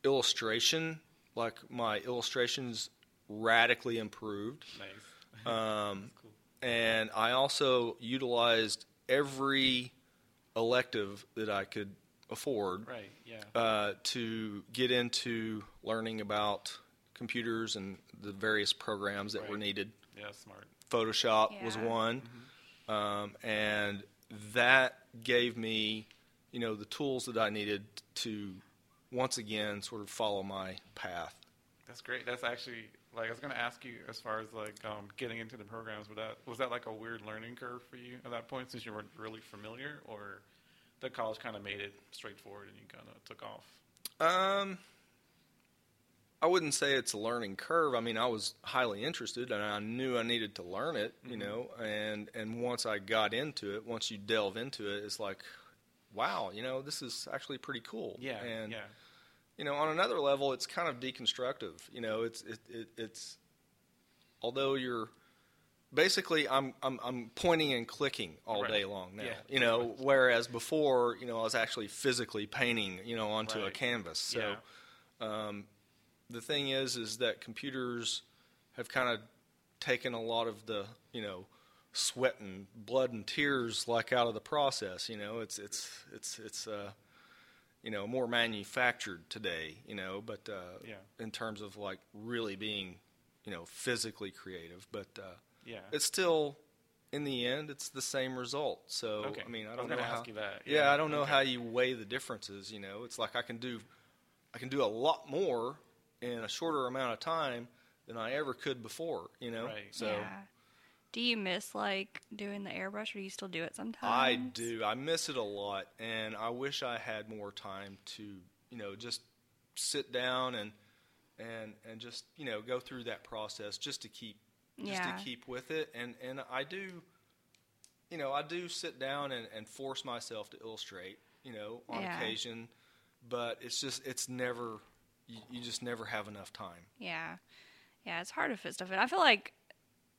illustration. Like, my illustrations radically improved. Nice. Um, cool. And I also utilized every elective that I could afford. Right. Yeah. Uh, to get into learning about computers and the various programs that right. were needed. Yeah, smart. Photoshop yeah. was one, mm-hmm. um, and that gave me, you know, the tools that I needed to, once again, sort of follow my path. That's great. That's actually, like, I was going to ask you as far as, like, um, getting into the programs, but that, was that, like, a weird learning curve for you at that point, since you weren't really familiar, or the college kind of made it straightforward and you kind of took off? Um... I wouldn't say it's a learning curve. I mean, I was highly interested, and I knew I needed to learn it, you mm-hmm. know, and, and once I got into it, once you delve into it, it's like, wow, you know, this is actually pretty cool. Yeah, and, yeah. you know, on another level, it's kind of deconstructive. You know, it's it, it it's although you're basically I'm I'm I'm pointing and clicking all right. day long now. Yeah. You know, whereas before, you know, I was actually physically painting, you know, onto right. a canvas. So yeah. um the thing is, is that computers have kind of taken a lot of the, you know, sweat and blood and tears, like, out of the process. You know, it's it's it's it's uh, you know, more manufactured today. You know, but uh, yeah. in terms of, like, really being, you know, physically creative, but uh, yeah, it's still, in the end, it's the same result. So okay. I mean, I don't I was know how. Ask you that. Yeah, yeah, I don't know okay. how you weigh the differences. You know, it's like I can do, I can do a lot more in a shorter amount of time than I ever could before, you know? Right. So, yeah. Do you miss, like, doing the airbrush, or do you still do it sometimes? I do. I miss it a lot, and I wish I had more time to, you know, just sit down and and and just, you know, go through that process just to keep just yeah. to keep with it. And and I do, you know, I do sit down and, and force myself to illustrate, you know, on yeah. occasion, but it's just, it's never... You, you just never have enough time. Yeah. Yeah, it's hard to fit stuff in. I feel like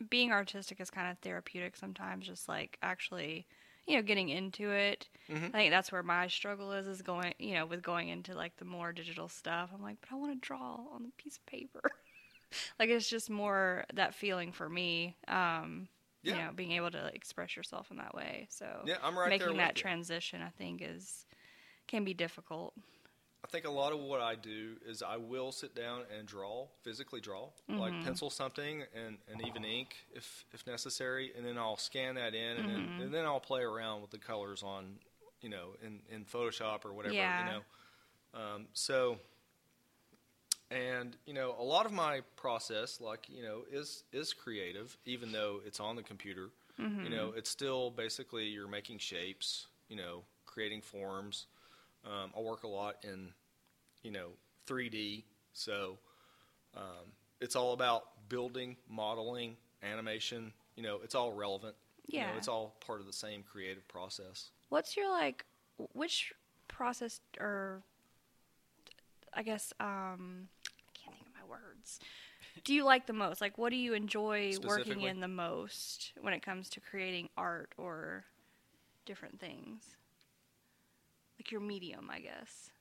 being artistic is kind of therapeutic sometimes, just, like, actually, you know, getting into it. Mm-hmm. I think that's where my struggle is, is going, you know, with going into, like, the more digital stuff. I'm like, but I want to draw on a piece of paper. Like, it's just more that feeling for me, um, yeah. you know, being able to express yourself in that way. So yeah, I'm right making there with that you. Transition, I think, is can be difficult. I think a lot of what I do is I will sit down and draw, physically draw, mm-hmm. like pencil something and, and even ink if, if necessary, and then I'll scan that in, and, mm-hmm. then, and then I'll play around with the colors on, you know, in, in Photoshop or whatever, yeah. you know. Um, so, and, you know, a lot of my process, like, you know, is, is creative, even though it's on the computer. Mm-hmm. You know, it's still basically you're making shapes, you know, creating forms. Um, I work a lot in, you know, three D, so um, it's all about building, modeling, animation. You know, it's all relevant. Yeah. You know, it's all part of the same creative process. What's your, like, which process or, I guess, um, I can't think of my words. Do you like the most? Like, what do you enjoy working in the most when it comes to creating art or different things? Like your medium, I guess.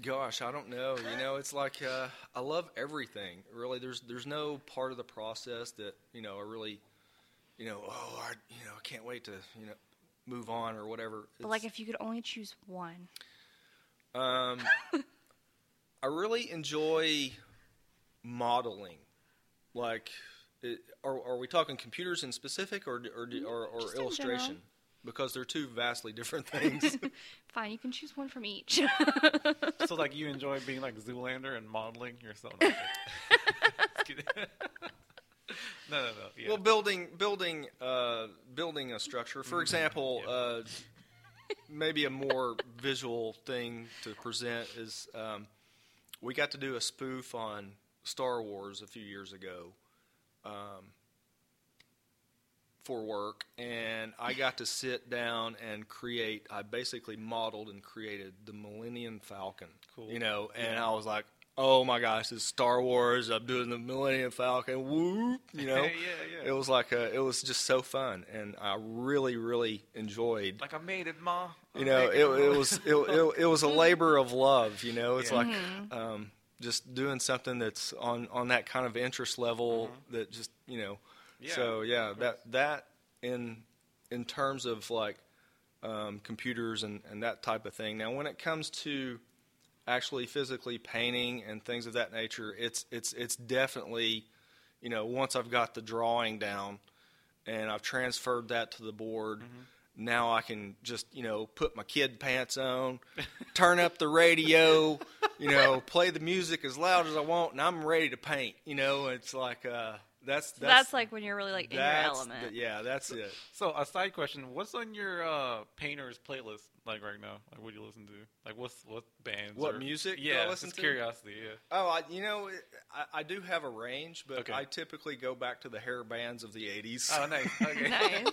Gosh, I don't know. You know, it's like uh, I love everything. Really, there's there's no part of the process that, you know, I really, you know, oh, I, you know, I can't wait to, you know, move on or whatever. But it's, like, if you could only choose one. Um, I really enjoy modeling. Like, it, are are we talking computers in specific, or or or, or illustration? Because they're two vastly different things. Fine, you can choose one from each. So, like, you enjoy being like Zoolander and modeling yourself. No, no, no. Yeah. Well, building, building, uh, building a structure. For mm-hmm. example, yeah. uh, maybe a more visual thing to present is um, we got to do a spoof on Star Wars a few years ago, um, for work, and I got to sit down and create. I basically modeled and created the Millennium Falcon. Cool. You know, and yeah. I was like, oh my gosh, it's Star Wars. I'm doing the Millennium Falcon. Whoop, you know. yeah, yeah. It was like a, it was just so fun, and I really, really enjoyed. Like I made it, Ma. I you know, it, it, it was it, it it was a labor of love. You know, it's yeah. like mm-hmm. um, just doing something that's on, on that kind of interest level mm-hmm. that just you know. Yeah, so yeah, that that in in terms of like um, computers and, and that type of thing. Now, when it comes to actually physically painting and things of that nature, it's it's it's definitely, you know, once I've got the drawing down and I've transferred that to the board, mm-hmm. now I can just, you know, put my kid pants on, turn up the radio, you know, play the music as loud as I want, and I'm ready to paint. You know, it's like uh that's that's, so that's like when you're really like in your element. The, yeah, that's so, it. So a side question: what's on your uh, painter's playlist like right now? Like, what do you listen to? Like, what's what bands? What or, music? Yeah, do I listen to? Curiosity. Yeah. Oh, I, you know, I, I do have a range, but okay. I typically go back to the hair bands of the eighties. Oh, nice. Okay. nice.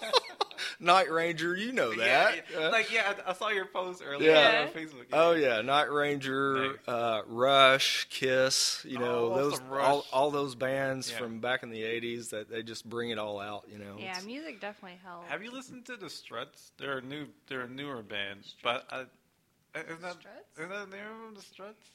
Night Ranger, you know that. Yeah, yeah. Uh, like, yeah, I, I saw your post earlier yeah. on Facebook. Yeah. Oh yeah, Night Ranger, uh, Rush, Kiss, you know, oh, those all, all those bands yeah. from back in the eighties that they just bring it all out, you know. Yeah, it's, music definitely helps. Have you listened to the Struts? They're a new, they're a newer band, Struts. but I, isn't that Struts? Isn't that the name of them, the Struts?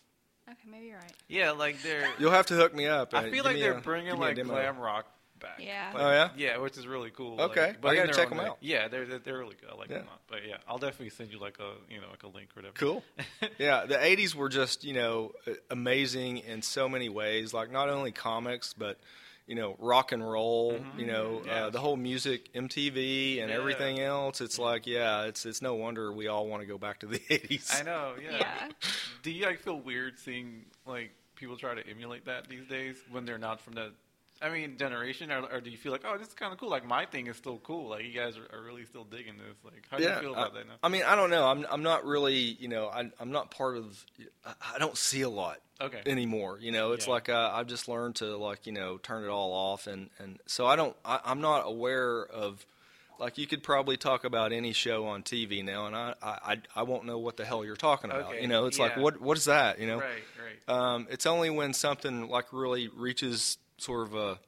Okay, maybe you're right. Yeah, like they're. You'll have to hook me up. I feel like they're a, bringing like glam rock. Back. Yeah. Like, oh yeah. Yeah, which is really cool. Okay. Like, but I gotta check them way. out. Yeah, they're they're really good. I like yeah. them out. But yeah, I'll definitely send you like a you know like a link or whatever. Cool. yeah, the eighties were just you know amazing in so many ways. Like not only comics, but you know rock and roll. Mm-hmm. You know yeah. uh, the whole music, M T V, and yeah. everything else. It's yeah. like yeah, it's it's no wonder we all want to go back to the eighties. I know. Yeah. yeah. Do you like feel weird seeing like people try to emulate that these days when they're not from that? I mean, generation, or, or do you feel like, oh, this is kind of cool? Like, my thing is still cool. Like, you guys are, are really still digging this. Like, how do yeah, you feel about I, that now? I mean, I don't know. I'm I'm not really, you know, I, I'm not part of, I don't see a lot okay. anymore. You know, it's yeah. like uh, I've just learned to, like, you know, turn it all off. And, and so I don't, I, I'm not aware of, like, you could probably talk about any show on T V now, and I I, I won't know what the hell you're talking about. Okay. You know, it's yeah. like, what what is that, you know? Right, right. Um, it's only when something, like, really reaches sort of a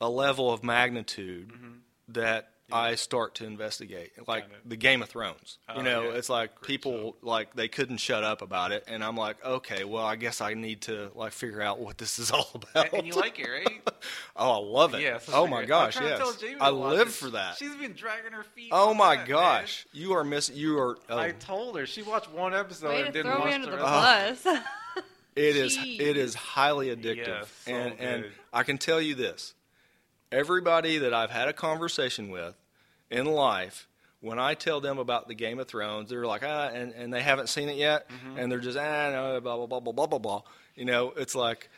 a level of magnitude mm-hmm. that yeah. I start to investigate, like kind of. the Game of Thrones. Oh, you know, yeah. it's like Great people show. like they couldn't shut up about it, and I'm like, okay, well, I guess I need to like figure out what this is all about. And, and you like it, right? oh, I love it. Yeah, oh my gosh, yes, I live this. for that. She's been dragging her feet. Oh my that, gosh, man. you are miss. You are. Oh. I told her she watched one episode Way and didn't watch me under the rest. The bus. It is Jeez. it is highly addictive, yeah, so and good. and I can tell you this: everybody that I've had a conversation with in life, when I tell them about the Game of Thrones, they're like ah, and, and they haven't seen it yet, mm-hmm. and they're just ah, no, blah blah blah blah blah blah blah. You know, it's like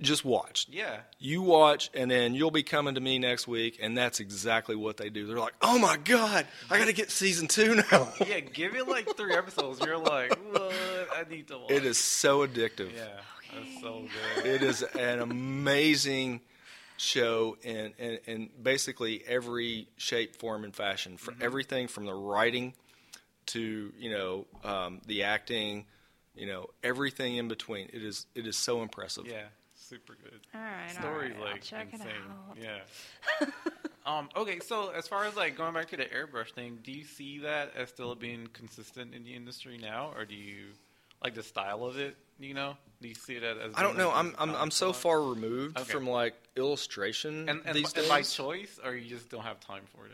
just watch. Yeah, you watch, and then you'll be coming to me next week, and that's exactly what they do. They're like, oh my god, I got to get season two now. yeah, give it like three episodes. You're like, what? I need to watch. It is so addictive. Yeah, okay. That's so good. It is an amazing show in, in, in basically every shape, form, and fashion. For mm-hmm. everything from the writing to, you know, um, the acting, you know, everything in between. It is it is so impressive. Yeah, super good. All right, Story, all right. Like, check insane. it out. Yeah. um, okay, so as far as, like, going back to the airbrush thing, do you see that as still being consistent in the industry now, or do you... Like the style of it, you know? Do you see it as? I don't know. I'm I'm I'm so far removed okay. from like illustration and, and these b- days. And by choice, or you just don't have time for it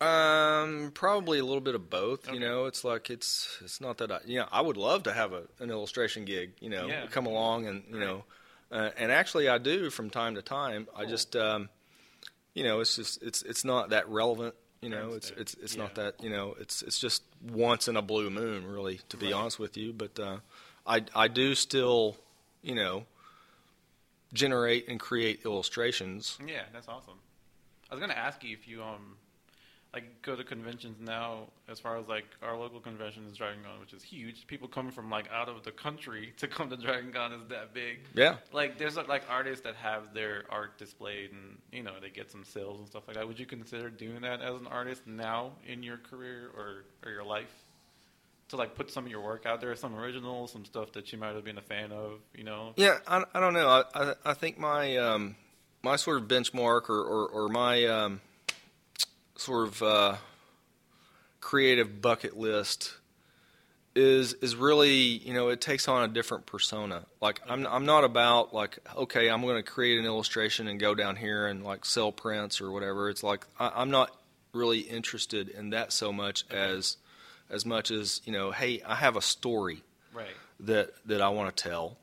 anymore? Um, probably a little bit of both. Okay. You know, it's like it's it's not that I you know I would love to have a an illustration gig. You know, yeah. come along and you right. know, uh, and actually I do from time to time. Cool. I just um, you know, it's just it's it's not that relevant. You know, it's it's it's yeah. not that, you know, it's it's just once in a blue moon, really, to be right. honest with you. But uh, I, I do still, you know, generate and create illustrations. Yeah, that's awesome. I was going to ask you if you um like go to conventions now, as far as like our local convention is Dragon Con, which is huge. People coming from like out of the country to come to Dragon Con is that big. Yeah. Like there's like artists that have their art displayed and, you know, they get some sales and stuff like that. Would you consider doing that as an artist now in your career or, or your life? To like put some of your work out there, some originals, some stuff that you might have been a fan of, you know? Yeah, I, I don't know. I, I I think my um my sort of benchmark or or, or my um sort of uh, creative bucket list is is really, you know, it takes on a different persona. Like I'm I'm not about like, okay, I'm going to create an illustration and go down here and like sell prints or whatever. It's like I, I'm not really interested in that so much okay. as. As much as, you know, hey, I have a story right. that that I want to tell,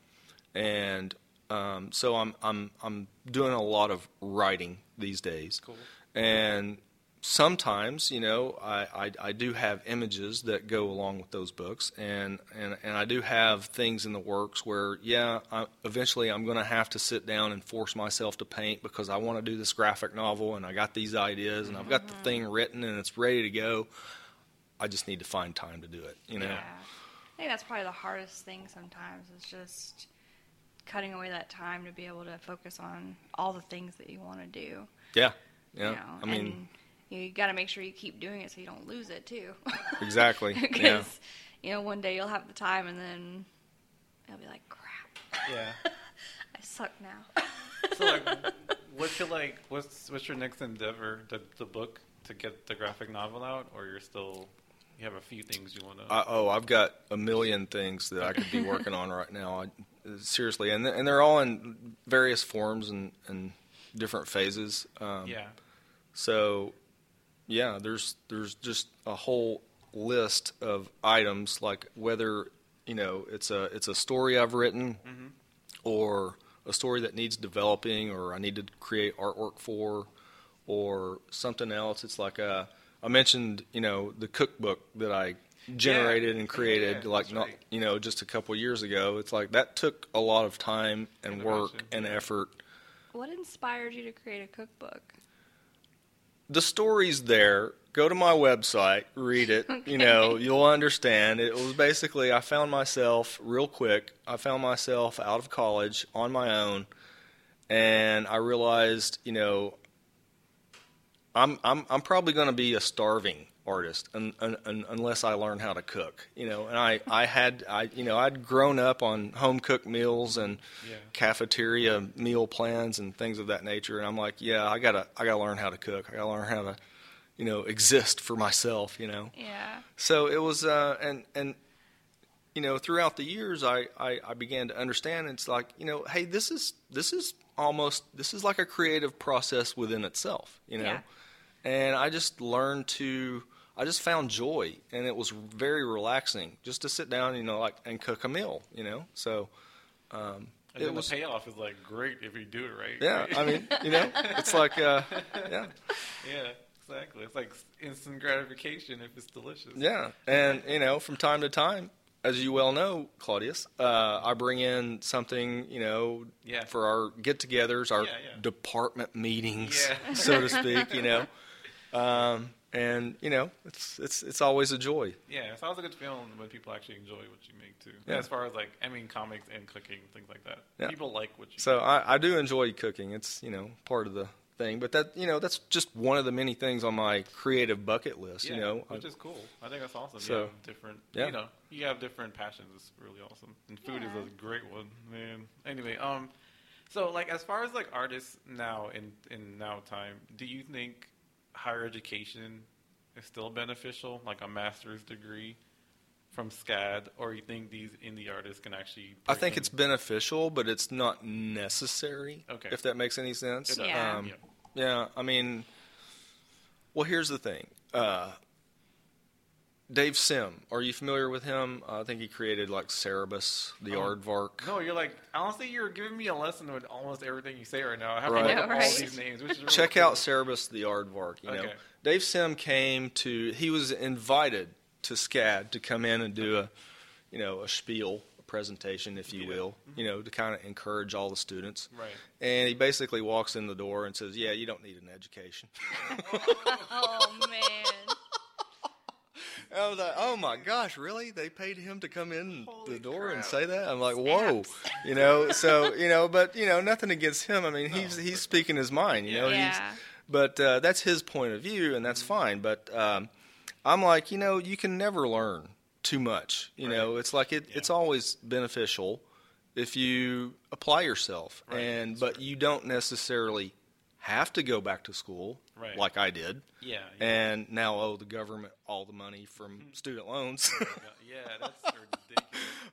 and um, so I'm I'm I'm doing a lot of writing these days. Cool. And sometimes, you know, I, I I do have images that go along with those books, and and and I do have things in the works where, yeah, I, eventually I'm going to have to sit down and force myself to paint because I want to do this graphic novel, and I got these ideas, and mm-hmm. I've got the thing written, and it's ready to go. I just need to find time to do it, you know? Yeah. I think that's probably the hardest thing sometimes is just cutting away that time to be able to focus on all the things that you want to do. Yeah, yeah. You know? I mean, and you got to make sure you keep doing it so you don't lose it, too. Exactly. Because, yeah. you know, one day you'll have the time and then it'll be like, crap. Yeah. I suck now. So, like, what's your, like, what's, what's your next endeavor? The, the book? To get the graphic novel out, or you're still... You have a few things you want to... Uh, oh, I've got a million things that I could be working on right now. I, seriously. And th- and they're all in various forms and, and different phases. Um, yeah. So, yeah, there's there's just a whole list of items, like whether, you know, it's a, it's a story I've written mm-hmm. or a story that needs developing or I need to create artwork for or something else. It's like a... I mentioned, you know, the cookbook that I generated yeah. and created, yeah, like, not right. you know, just a couple of years ago. It's like that took a lot of time and Innovation. work and yeah. effort. What inspired you to create a cookbook? The story's there. Go to my website, read it. Okay. You know, you'll understand. It was basically I found myself real quick. I found myself out of college on my own, and I realized, you know, I'm I'm I'm probably going to be a starving artist un, un, un, unless I learn how to cook, you know. And I, I had I you know I'd grown up on home cooked meals and yeah. cafeteria meal plans and things of that nature. And I'm like, yeah, I gotta I gotta learn how to cook. I gotta learn how to, you know, exist for myself, you know. Yeah. So it was uh and and you know throughout the years I, I, I began to understand it's like you know hey this is this is almost this is like a creative process within itself, you know. Yeah. And I just learned to, I just found joy, and it was very relaxing just to sit down, you know, like, and cook a meal, you know. So, um, and it then was, the payoff is like great if you do it right. Yeah, right? I mean, you know, it's like, uh, yeah, yeah, exactly. It's like instant gratification if it's delicious. Yeah, and you know, from time to time, as you well know, Claudius, uh, I bring in something, you know, yeah. for our get-togethers, our yeah, yeah. department meetings, yeah. so to speak, you know. Um, and you know, it's, it's, it's always a joy. Yeah. It's always a good feeling when people actually enjoy what you make too. Yeah. As far as like, I mean, comics and cooking, things like that. Yeah. People like what you So make. I, I do enjoy cooking. It's, you know, part of the thing, but that, you know, that's just one of the many things on my creative bucket list, yeah, you know, which I, is cool. I think that's awesome. So, you have different, yeah. you know, you have different passions. It's really awesome. And food yeah. is a great one, man. Anyway. Um, so like, as far as like artists now in, in now time, do you think higher education is still beneficial, like a master's degree from SCAD, or you think these indie artists can actually... I think in? It's beneficial, but it's not necessary, okay. if that makes any sense. Yeah. Um, yeah. yeah, I mean, well, here's the thing. Uh, Dave Sim, are you familiar with him? Uh, I think he created, like, Cerebus, the oh, Aardvark. No, you're like, honestly, you're giving me a lesson with almost everything you say right now. I have right. to look yeah, up right. all these names. Which is really Check cool. out Cerebus, the Aardvark. You okay. know, Dave Sim came to, he was invited to SCAD to come in and do a, you know, a spiel, a presentation, if you yeah. will, you know, to kind of encourage all the students. Right. And he basically walks in the door and says, yeah, you don't need an education. Oh, man. I was like, oh, my gosh, really? They paid him to come in Holy the door crap. and say that? I'm like, whoa. Snaps. You know, so, you know, but, you know, nothing against him. I mean, no, he's he's speaking his mind, you yeah. know. Yeah. He's, but uh, that's his point of view, and that's mm-hmm. fine. But um, I'm like, you know, you can never learn too much. You right. know, it's like it, yeah. it's always beneficial if you apply yourself. Right. and that's But true. you don't necessarily have to go back to school right. like I did, yeah, yeah, and now owe the government all the money from student loans. Yeah, that's ridiculous.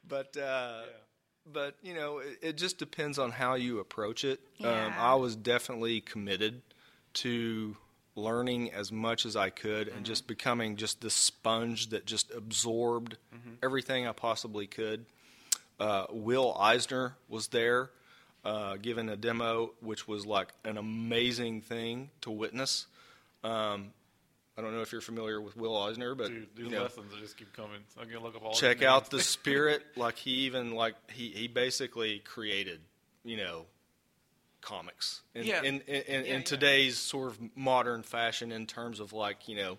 But, uh, yeah. but you know, it, it just depends on how you approach it. Yeah. Um, I was definitely committed to learning as much as I could mm-hmm. and just becoming just this sponge that just absorbed mm-hmm. everything I possibly could. Uh, Will Eisner was there. Uh, given a demo, which was like an amazing thing to witness. Um, I don't know if you're familiar with Will Eisner, but Dude, these you know, lessons I just keep coming. So I'm gonna look up all check out the spirit. Like he even like he, he basically created, you know, comics in yeah. in, in, in, yeah, in yeah. today's sort of modern fashion in terms of like you know.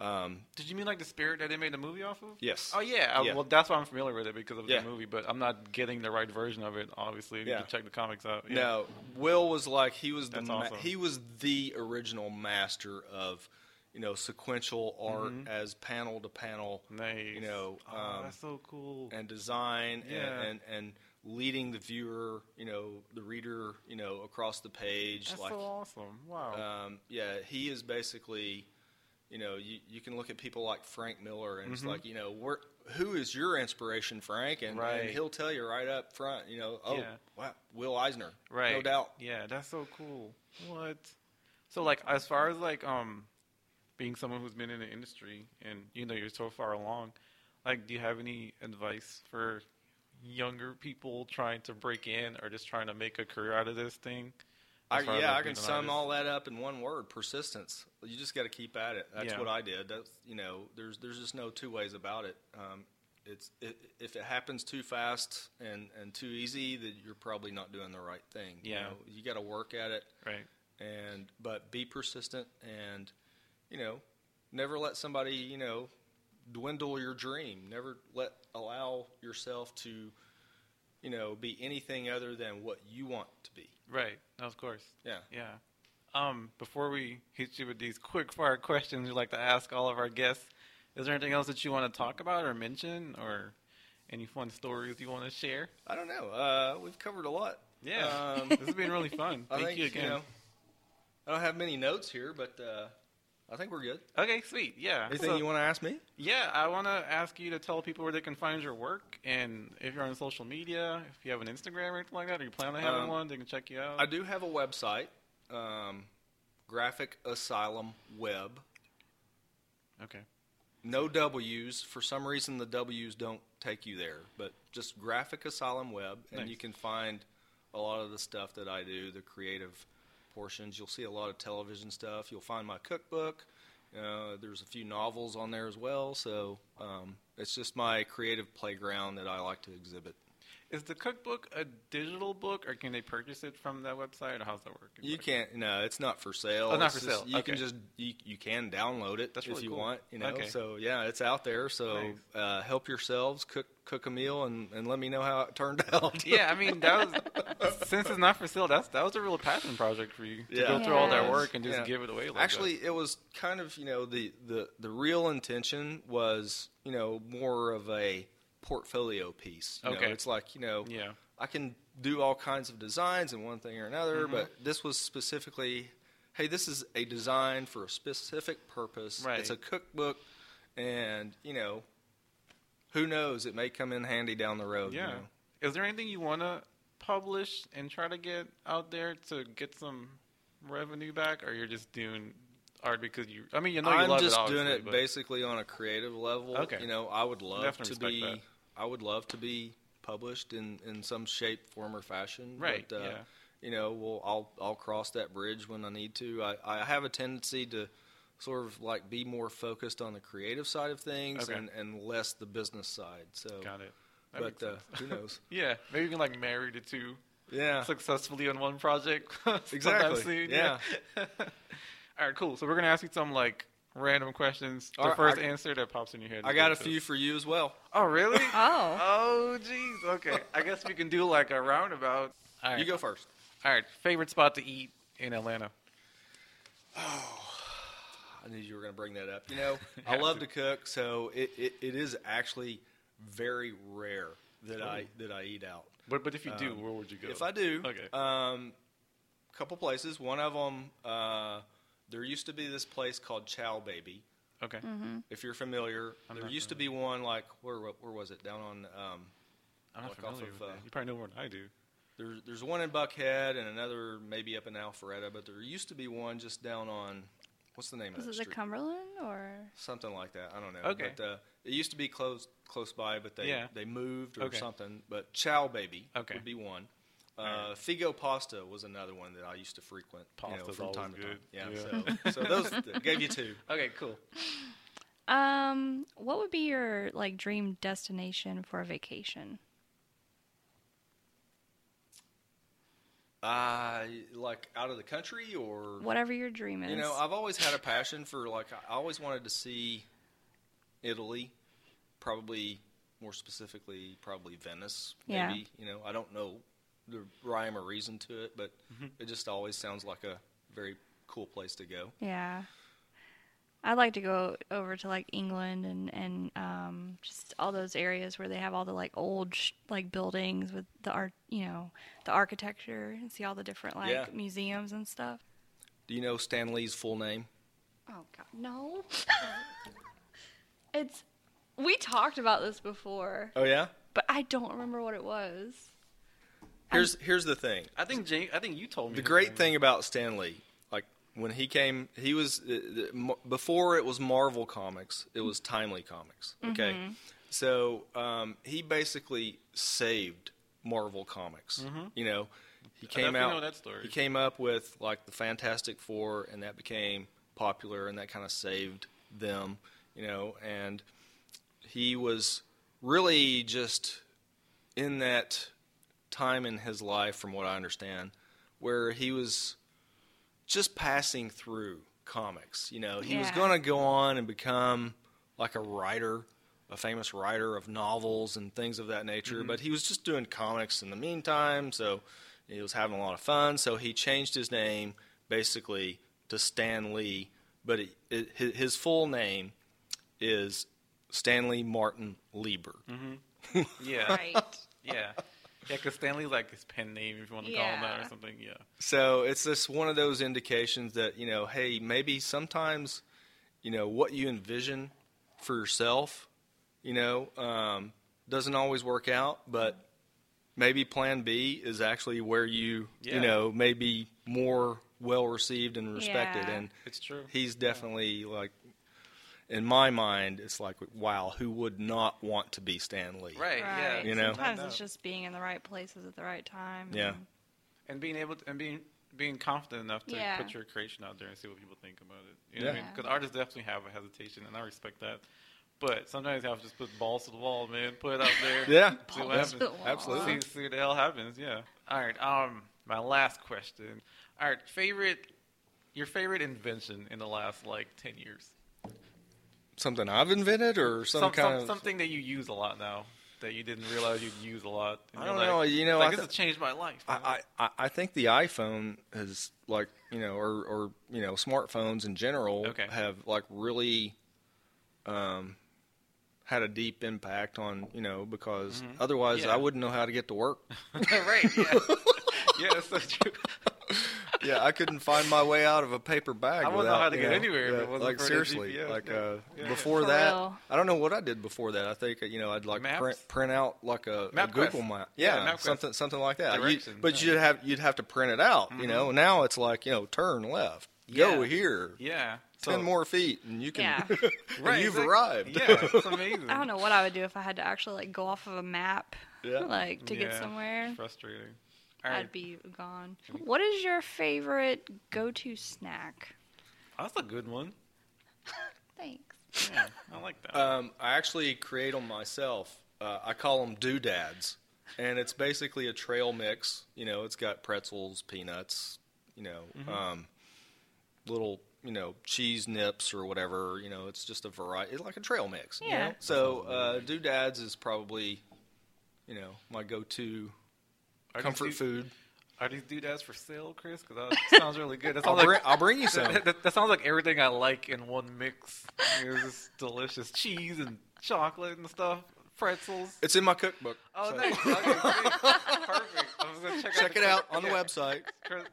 Um, Did you mean like the spirit that they made the movie off of? Yes. Oh, yeah. I, yeah. Well, that's why I'm familiar with it because of yeah. the movie, but I'm not getting the right version of it, obviously. Yeah. You can check the comics out. Yeah. No, Will was like, he was, the ma- awesome. he was the original master of, you know, sequential art mm-hmm. as panel to panel. Nice. You know, um, oh, that's so cool. And design yeah. and, and, and leading the viewer, you know, the reader, you know, across the page. That's like, so awesome. Wow. Um, yeah, he is basically. You know, you, you can look at people like Frank Miller, and mm-hmm. it's like, you know, where, who is your inspiration, Frank? And, right. and he'll tell you right up front, you know, oh, yeah. wow, Will Eisner, right? No doubt. Yeah, that's so cool. What? So, like, as far as, like, um, being someone who's been in the industry and, you know, you're so far along, like, do you have any advice for younger people trying to break in or just trying to make a career out of this thing? I, yeah, as, like, I can sum all that up in one word: persistence. You just got to keep at it. That's yeah. what I did. That's, you know, there's there's just no two ways about it. Um, it's it, if it happens too fast and, and too easy, that you're probably not doing the right thing. Yeah, you know, you got to work at it. Right. And but be persistent, and you know, never let somebody you know dwindle your dream. Never let allow yourself to. you know, be anything other than what you want to be. Right. Of course. Yeah. Yeah. Um, before we hit you with these quick fire questions we like to ask all of our guests, is there anything else that you want to talk about or mention or any fun stories you want to share? I don't know. Uh, we've covered a lot. Yeah. Um, this has been really fun. Thank I think, you again. You know, I don't have many notes here, but uh, I think we're good. Okay, sweet. Yeah. Anything so, you want to ask me? Yeah, I want to ask you to tell people where they can find your work, and if you're on social media, if you have an Instagram or anything like that, or you plan on having um, one, they can check you out. I do have a website, um, Graphic Asylum Web. Okay. No W's. For some reason, the W's don't take you there, but just Graphic Asylum Web, and nice. You can find a lot of the stuff that I do, the creative portions. You'll see a lot of television stuff. You'll find my cookbook. Uh, there's a few novels on there as well. So um, it's just my creative playground that I like to exhibit. Is the cookbook a digital book, or can they purchase it from that website? Or how's that working? You can't. No, it's not for sale. Oh, not it's for just, sale. You okay. can just you, you can download it That's if really you cool. want. You know. Okay. So yeah, it's out there. So nice. uh, help yourselves. Cook cook a meal and, and let me know how it turned out. Yeah, I mean that was since it's not for sale. That's that was a real passion project for you to yeah. go yeah. through all that work and just yeah. give it away. Like Actually, that. It was kind of you know the, the the real intention was you know more of a portfolio piece. You okay. know, it's like, you know, yeah. I can do all kinds of designs in one thing or another, mm-hmm. but this was specifically, hey, this is a design for a specific purpose. Right. It's a cookbook, and, you know, who knows? It may come in handy down the road. Yeah. You know? Is there anything you want to publish and try to get out there to get some revenue back, or you're just doing art because you, I mean, you know you I'm love it, I'm just doing it but. basically on a creative level. Okay. You know, I would love Definitely to be... That. I would love to be published in, in some shape, form, or fashion. Right. But, uh, yeah. You know, well, I'll I'll cross that bridge when I need to. I, I have a tendency to sort of like be more focused on the creative side of things okay. and, and less the business side. So, Got it. That but uh, who knows? Yeah, maybe you can like marry the two. Yeah, successfully on one project. Exactly. Soon. Yeah. yeah. All right, cool. So we're gonna ask you some like random questions. The All first I, answer that pops in your head. I got a few us. for you as well. Oh, really? oh. Oh, jeez. Okay. I guess we can do like a roundabout. All right. You go first. All right. Favorite spot to eat in Atlanta? Oh. I knew you were going to bring that up. You know, I love to. to cook, so it, it, it is actually very rare that Ooh. I that I eat out. But but if you um, do, where would you go? If I do, okay. um, a couple places. One of them, uh, there used to be this place called Chow Baby. Okay. Mm-hmm. If you're familiar, I'm there used familiar. to be one like where where was it? Down on um, I'm not familiar off of, with uh, that. You probably know more than I do. There's there's one in Buckhead and another maybe up in Alpharetta, but there used to be one just down on. What's the name was of that street? Was it the Cumberland or? Something like that. I don't know. Okay. But, uh, it used to be close close by, but they, yeah. they moved or okay. something. But Chow Baby okay. would be one. Uh, right. Figo Pasta was another one that I used to frequent you know, from time to good. time. Yeah. yeah. So, so those th- gave you two. Okay, cool. Um, what would be your like dream destination for a vacation? Uh, like out of the country or whatever your dream is. You know, I've always had a passion for like I always wanted to see Italy, probably more specifically, probably Venice. Yeah. Maybe you know I don't know the rhyme or reason to it, but mm-hmm. it just always sounds like a very cool place to go. Yeah, I'd like to go over to like England and and um just all those areas where they have all the like old sh- like buildings with the art, you know, the architecture, and see all the different like yeah. museums and stuff. Do you know Stan Lee's full name? Oh God, no. It's we talked about this before. Oh yeah, but I don't remember what it was. Here's I'm, here's the thing. I think James, I think you told me the great thing about Stan Lee. When he came, he was, uh, before it was Marvel Comics, it was Timely Comics, okay? Mm-hmm. So, um, he basically saved Marvel Comics, mm-hmm. you know? He came out, I know that story. He came up with, like, the Fantastic Four, and that became popular, and that kind of saved them, you know? And he was really just in that time in his life, from what I understand, where he was just passing through comics. You know, he yeah. was going to go on and become like a writer, a famous writer of novels and things of that nature, mm-hmm. but he was just doing comics in the meantime, so he was having a lot of fun, so he changed his name basically to Stan Lee, but it, it, his full name is Stanley Martin Lieber. Mm-hmm. Yeah. Right. Yeah. Yeah, because Stanley's like his pen name, if you want to yeah. call him that or something, yeah. So it's just one of those indications that, you know, hey, maybe sometimes, you know, what you envision for yourself, you know, um, doesn't always work out, but maybe plan B is actually where you, yeah. you know, may be more well-received and respected. Yeah. And it's true. He's definitely yeah. like, in my mind, it's like, wow, who would not want to be Stan Lee? Right, right. yeah. You know? Sometimes it's just being in the right places at the right time. Yeah. And, and being able to, and being being confident enough to yeah. put your creation out there and see what people think about it. You know yeah. what I mean? Because artists definitely have a hesitation, and I respect that. But sometimes you have to just put balls to the wall, man. Put it out there. yeah. See what happens. Absolutely. See, see what the hell happens, yeah. All right, Um, my last question. All right, favorite, your favorite invention in the last, like, ten years? Something I've invented, or some, some kind some, of something that you use a lot now that you didn't realize you'd use a lot. And I don't like, know. You know, like I th- this has changed my life. I, I I think the iPhone has like you know, or or you know, smartphones in general okay. have like really um had a deep impact on you know because mm-hmm. otherwise yeah. I wouldn't know how to get to work. Right? Yeah. Yeah, that's so true. Yeah, I couldn't find my way out of a paper bag. I wouldn't know how to get know, anywhere. Yeah, if it wasn't like for seriously, G P S, like yeah. uh, yeah. before for that, real. I don't know what I did before that. I think you know I'd like print, print out like a, a Google map, yeah, yeah something something like that. You, but yeah. you'd have you'd have to print it out, mm-hmm. you know. Now it's like you know turn left, yeah. go here, yeah, ten so, more feet, and you can, yeah. and right, you've exactly. arrived. Yeah, it's amazing. I don't know what I would do if I had to actually like go off of a map, yeah. like to yeah. get somewhere. It's frustrating. Right. I'd be gone. What is your favorite go-to snack? Oh, that's a good one. Thanks. Yeah, I like that. Um, I actually create them myself. uh, I call them doodads, and it's basically a trail mix. You know, it's got pretzels, peanuts, you know, mm-hmm. um, little, you know, cheese nips or whatever. You know, it's just a variety. It's like a trail mix. Yeah. You know? So uh, doodads is probably, you know, my go-to comfort do, food. Are these doodads for sale, Chris? Because that sounds really good. That sounds I'll, bring, like, I'll bring you some. That, that, that sounds like everything I like in one mix. It's just delicious cheese and chocolate and stuff. Pretzels. It's in my cookbook. Oh, so. Nice. Okay, perfect. I was gonna check, check out it out on the website.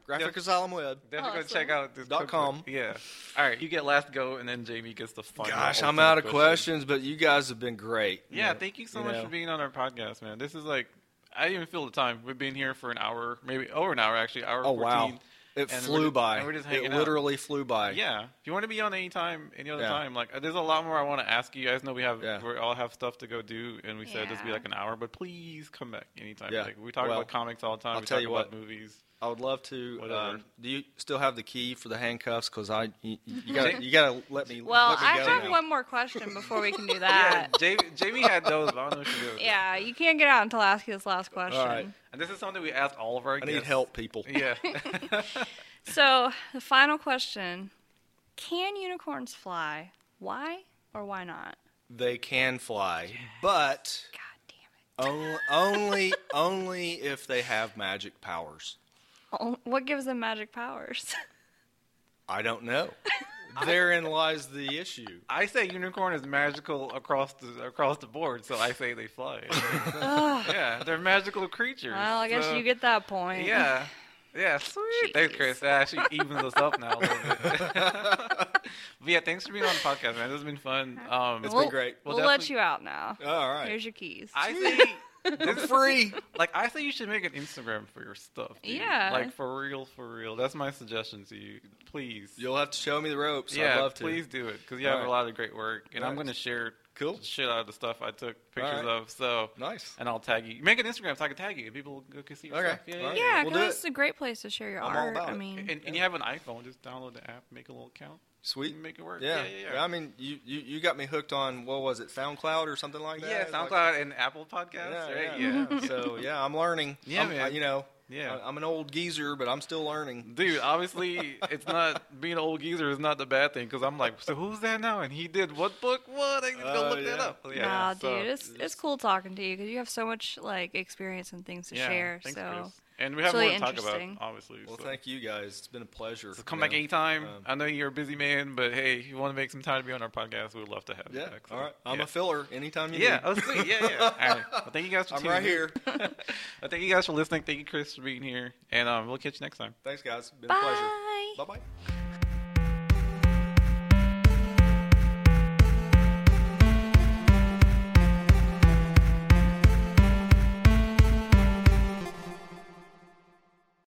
Graphic Asylum Web. Definitely awesome. Go check out this dot com. Yeah. All right, you get last go, and then Jamie gets the final. Gosh, I'm out of questions, but you guys have been great. Yeah, you know, thank you so you much know. for being on our podcast, man. This is like, I didn't even feel the time. We've been here for an hour, maybe over an hour actually. Hour oh, fourteen. Wow. It and flew just, by. It literally out. flew by. Yeah. If you want to be on any time, any other yeah. time, like there's a lot more I want to ask you guys. Know we have, yeah. we all have stuff to go do, and we yeah. said this would be like an hour, but please come back anytime. Yeah. Like we talk well, about comics all the time. I'll we tell talk you about what, movies. I would love to. Um, do you still have the key for the handcuffs? Because I, you, you gotta, you gotta let me. Well, let me I go have now. one more question before we can do that. Yeah, Jamie, Jamie had those. I don't know if you do. Yeah, you can't get out until I ask you this last question. All right. And this is something we asked all of our guests. I need help, people. Yeah. So the final question: can unicorns fly? Why or why not? They can fly, yes. but God damn it. only, only if they have magic powers. What gives them magic powers? I don't know. Therein lies the issue. I say unicorn is magical across the across the board, so I say they fly. Yeah, they're magical creatures. Well, I guess so, you get that point. Yeah. Yeah, sweet. Jeez. Thanks, Chris. That actually evens us up now a little bit. But yeah, thanks for being on the podcast, man. This has been fun. Um, it's we'll, been great. We'll, we'll let you out now. Oh, all right. Here's your keys. I say... It's free. Like, I think you should make an Instagram for your stuff, dude. Yeah. Like, for real, for real. That's my suggestion to you. Please. You'll have to show me the ropes. Yeah, I'd love to. Please do it, because you All have right. a lot of great work. And nice. I'm going to share cool. shit out of the stuff I took pictures right. of. So nice. And I'll tag you. Make an Instagram so I can tag you, and people will go see your okay. stuff. Yeah, because yeah, right. yeah, we'll it's a great place to share your I'm art. All about I mean, and, and yeah. you have an iPhone. Just download the app, make a little account. Sweet. Make it work. Yeah. Yeah, yeah, yeah. I mean, you, you, you got me hooked on, what was it, SoundCloud or something like that? Yeah, SoundCloud like, and Apple Podcasts, yeah, right? Yeah. yeah. So, yeah, I'm learning. Yeah, I'm, man. I, you know, yeah. I'm an old geezer, but I'm still learning. Dude, obviously, it's not, being an old geezer is not the bad thing, because I'm like, so who's that now? And he did what book? What? I need to go uh, look yeah. that up. Yeah, nah, so, dude, it's, it's cool talking to you, because you have so much, like, experience and things to yeah, share. Thanks, so. Chris. And we have really more to talk about, obviously. Well, so. thank you guys. It's been a pleasure. So come you know? back anytime. Um, I know you're a busy man, but hey, if you want to make some time to be on our podcast, we'd love to have yeah. you back. So, all right. I'm yeah. a filler anytime you yeah. need. Yeah, oh, sweet. Yeah, yeah. All right. Well, thank you guys for I'm tuning right in. here. Well, thank you guys for listening. Thank you, Chris, for being here. And um, we'll catch you next time. Thanks, guys. It's been Bye. a pleasure. Bye-bye.